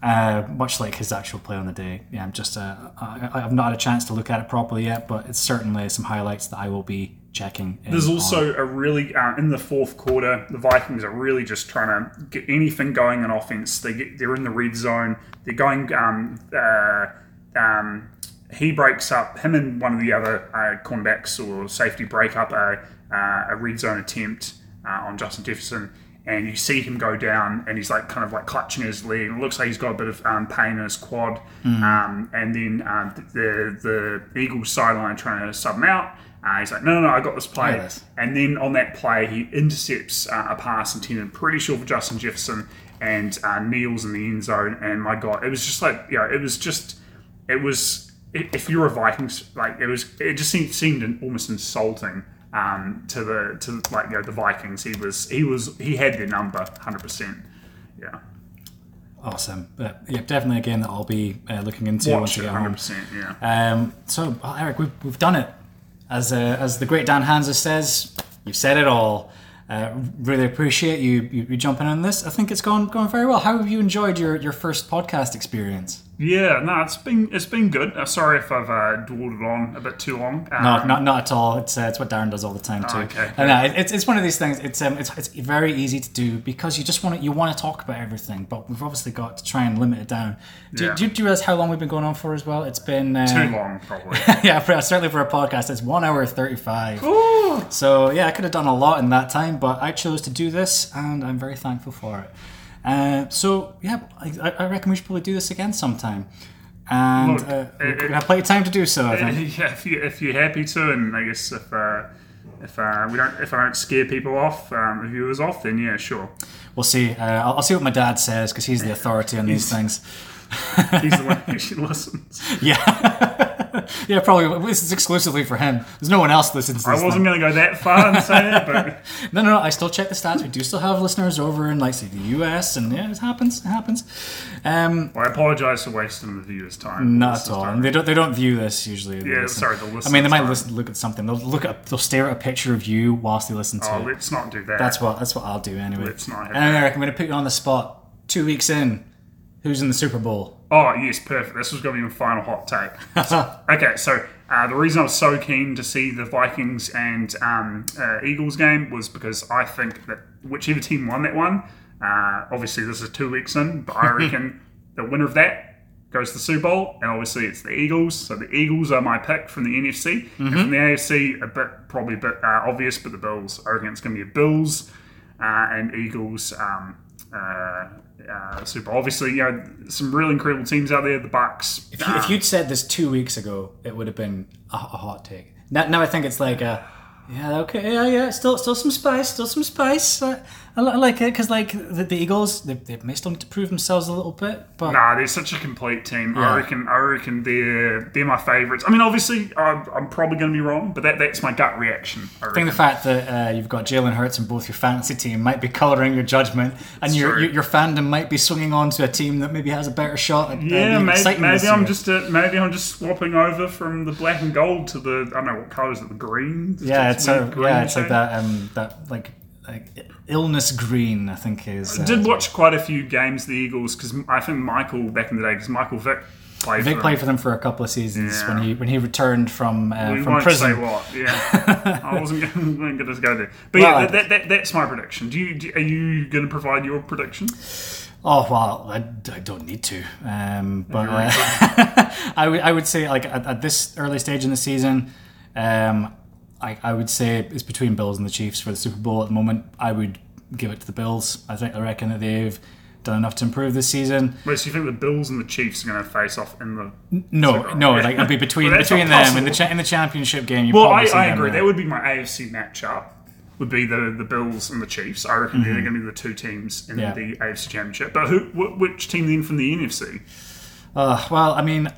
Uh, much like his actual play on the day. Yeah, I'm just uh, I, I've not had a chance to look at it properly yet, but it's certainly some highlights that I will be checking. There's also on. a really uh, in the fourth quarter, the Vikings are really just trying to get anything going on offense. They get, they're in the red zone. They're going. Um, uh, um, he breaks up him and one of the other uh, cornerbacks or safety break up a uh, a red zone attempt uh, on Justin Jefferson. And you see him go down, and he's like kind of like clutching his leg. It looks like he's got a bit of um, pain in his quad. Mm. Um, and then um, the the Eagles sideline trying to sub him out. Uh, he's like, no, no, no, I got this play. Yes. And then on that play, he intercepts uh, a pass intended, pretty sure for Justin Jefferson, and uh, kneels in the end zone. And my God, it was just like, you know, it was just, it was, if you're a Vikings, like it was, it just seemed seemed almost insulting. Um, to the to like you know the Vikings, he was he was he had their number one hundred percent. Yeah, awesome. But yeah, definitely a game that I'll be uh, looking into once I get home. one hundred percent. Yeah. Um. So well, Eric, we've we've done it. As uh, as the great Dan Hanser says, you've said it all. Uh, really appreciate you, you you jumping on this. I think it's gone going very well. How have you enjoyed your, your first podcast experience? Yeah, no, it's been it's been good. Uh, sorry if I've uh, dawdled on a bit too long. Um, no, not not at all. It's uh, it's what Darren does all the time too. Oh, okay. And, uh, it's it's one of these things. It's um it's it's very easy to do because you just want to, you want to talk about everything, but we've obviously got to try and limit it down. Do, yeah. do, you, do you realize how long we've been going on for as well? It's been uh, too long, probably. Yeah, for, certainly for a podcast, it's one hour thirty five. So yeah, I could have done a lot in that time. But I chose to do this, and I'm very thankful for it. Uh, so, yeah, I, I reckon we should probably do this again sometime. And Look, uh, it, we have plenty of time to do so, I think. It, yeah, if, you, if you're happy to, and I guess if uh, if uh, we don't if I don't scare people off, um, viewers off, then yeah, sure. We'll see. Uh, I'll, I'll see what my dad says, because he's the authority on these things. He's the one who actually listens. Yeah. Yeah, probably. This is exclusively for him. There's no one else listens to this. I wasn't going to go that far and say that, but... No, no, no. I still check the stats. We do still have listeners over in, like, say, the U S, and yeah, it happens. It happens. Um, well, I apologise for wasting the viewers' time. Not at all. And they don't they don't view this, usually. Yeah, sorry, the listeners. I mean, they might listen, look at something. They'll look at, they'll stare at a picture of you whilst they listen to it. Oh, let's not do that. That's what, that's what I'll do, anyway. Let's not have that. And Eric, I'm going to put you on the spot. Two weeks in, who's in the Super Bowl? Oh, yes, perfect. This was going to be my final hot take. So, okay, so uh, the reason I was so keen to see the Vikings and um, uh, Eagles game was because I think that whichever team won that one, uh, obviously this is two weeks in, but I reckon the winner of that goes to the Super Bowl, and obviously it's the Eagles. So the Eagles are my pick from the N F C. Mm-hmm. And from the A F C, a bit probably a bit uh, obvious, but the Bills. I reckon it's going to be a Bills uh, and Eagles... Um, uh, Uh, super. Obviously, you know, some really incredible teams out there. The Bucks. If, you, if you'd said this two weeks ago, it would have been a, a hot take. Now, now I think it's like, a, yeah, okay, yeah, yeah, still, still some spice, still some spice. I, I like it because, like, the, the Eagles, they, they may still need to prove themselves a little bit. But nah, they're such a complete team. Yeah. I reckon, I reckon they're they're my favourites. I mean, obviously, I'm, I'm probably going to be wrong, but that, that's my gut reaction. I, I think the fact that uh, you've got Jalen Hurts in both your fantasy team might be colouring your judgment, and your, your your fandom might be swinging on to a team that maybe has a better shot at yeah, uh, being exciting this year. Maybe I'm just a, maybe I'm just swapping over from the black and gold to the, I don't know what colour is it, the green. It's yeah, it's a, green yeah, it's like that um that like. Like illness green, I think is. Uh, I did watch quite a few games of the Eagles because I think Michael back in the day, because Michael Vick played. Vick for played them. for them for a couple of seasons yeah. when he when he returned from uh, we from won't prison. Say what? Yeah, I wasn't going to just go there. But well, yeah, that, that, that's my prediction. Do you do, are you going to provide your prediction? Oh well, I, I don't need to. Um, but uh, I w- I would say like at, at this early stage in the season. Um, I, I would say it's between Bills and the Chiefs for the Super Bowl at the moment. I would give it to the Bills. I think I reckon that they've done enough to improve this season. Wait, so you think the Bills and the Chiefs are going to face off in the no, Super Bowl? No, like it'd be between well, between them in the cha- in the championship game. You'd well, probably I, see I agree. There. That would be my A F C matchup. Would be the, the Bills and the Chiefs. I reckon mm-hmm. they're going to be the two teams in yeah. the A F C championship. But who? Wh- which team then from the N F C? Uh, well, I mean.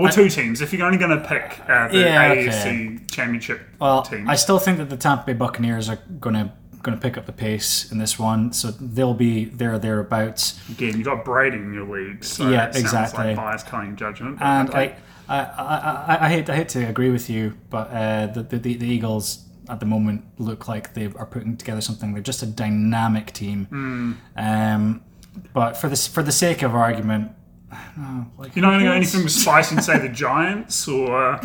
Or two teams, if you're only going to pick uh, the yeah, A F C okay. Championship well, team. I still think that the Tampa Bay Buccaneers are going to going to pick up the pace in this one, so they'll be there thereabouts. Again, you've got Brady in your league, so yeah, exactly. Sounds like biased cunning judgment. And okay. I, I, I, I, I, hate, I hate to agree with you, but uh, the, the, the Eagles at the moment look like they are putting together something. They're just a dynamic team. Mm. Um But for this, for the sake of argument, I don't know, like, you're not going to go anything spicy and say the Giants or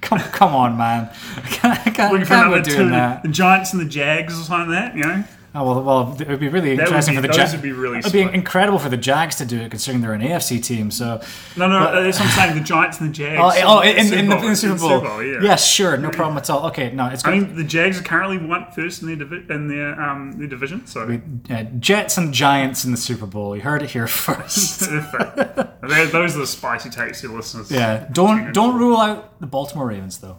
come come on, man. I can't, I can't, Looking for another two, that. The Giants and the Jags or something like that, you know. Oh, well, well, it would be really interesting be, for the Jags. Would be really. It would be incredible for the Jags to do it, considering they're an A F C team. So no, no, but, that's what I'm saying. The Giants and the Jags. Oh, oh in, in, in, the, in the Super Bowl. In the Super Bowl, yeah. Yes, sure, no yeah. problem at all. Okay, no, it's. I mean, the Jags are currently one first in their divi- in their um their division. So we, yeah, Jets and Giants in the Super Bowl. You heard it here first. Those are the spicy takes, your listeners. Yeah, don't don't rule out the Baltimore Ravens though.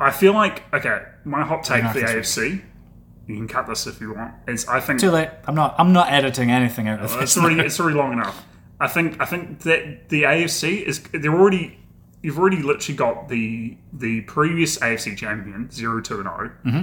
I feel like, okay, my hot take for the A F C, you can cut this if you want, is I think... Too late. I'm not I'm not editing anything out of this. It's already, it's already long enough. I think I think that the A F C is... They're already... You've already literally got the the previous A F C champion, zero two and oh, mm-hmm.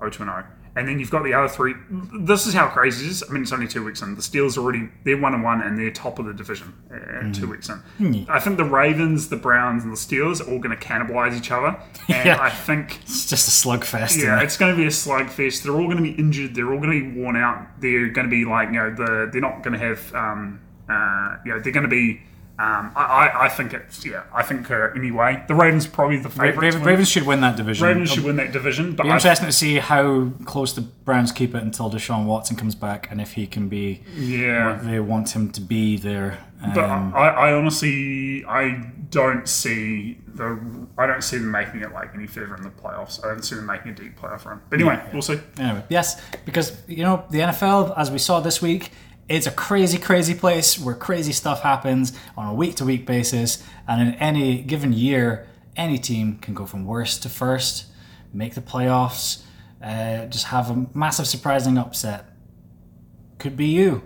oh two and oh, and then you've got the other three... This is how crazy it is. I mean, it's only two weeks in. The Steelers already... They're one and one, and they're top of the division uh, mm. two weeks in. Mm. I think the Ravens, the Browns, and the Steelers are all going to cannibalize each other. And yeah. I think... It's just a slugfest. Yeah, it? it's going to be a slugfest. They're all going to be injured. They're all going to be worn out. They're going to be like, you know, the, they're not going to have... Um, uh, you know, they're going to be... Um, I, I, I think it's yeah. I think uh, anyway, the Ravens are probably the favourite. Ravens, Ravens should win that division. Ravens should win that division. But it'll be interesting to see how close the Browns keep it until Deshaun Watson comes back, and if he can be yeah. what they want him to be there. Um, but I, I honestly, I don't see the. I don't see them making it like any further in the playoffs. I don't see them making a deep playoff run. But anyway, yeah, yeah. we'll see. Anyway, yes, because you know the N F L, as we saw this week. It's a crazy, crazy place where crazy stuff happens on a week-to-week basis, and in any given year, any team can go from worst to first, make the playoffs, uh, just have a massive, surprising upset. Could be you.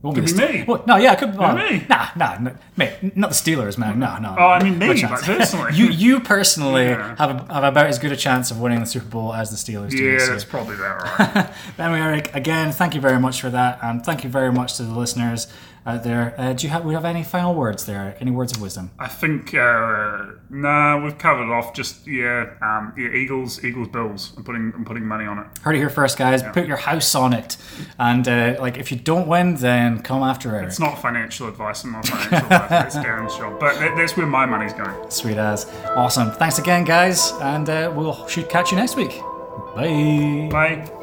Won't could be, be me. Well, no, yeah, it could be well, me. Nah, nah, no, mate, not the Steelers, man. No, no. Oh, I mean me, but personally. you, you personally yeah. have, a, have about as good a chance of winning the Super Bowl as the Steelers do. Yeah, so. That's probably about right. Anyway, Eric, again, thank you very much for that, and thank you very much to the listeners out there. Uh, do you have? We have any final words there, Eric? Any words of wisdom? I think uh, no, nah, we've covered it off. Just yeah, um, yeah, Eagles, Eagles, Bills. I'm putting, I'm putting money on it. Heard it here first, guys. Yeah. Put your house on it, and uh, like if you don't win, then come after Eric. It's not financial advice. I'm not financial advice. It's Darren's job, but that, that's where my money's going. Sweet as, awesome. Thanks again, guys, and uh, we'll should catch you next week. Bye. Bye.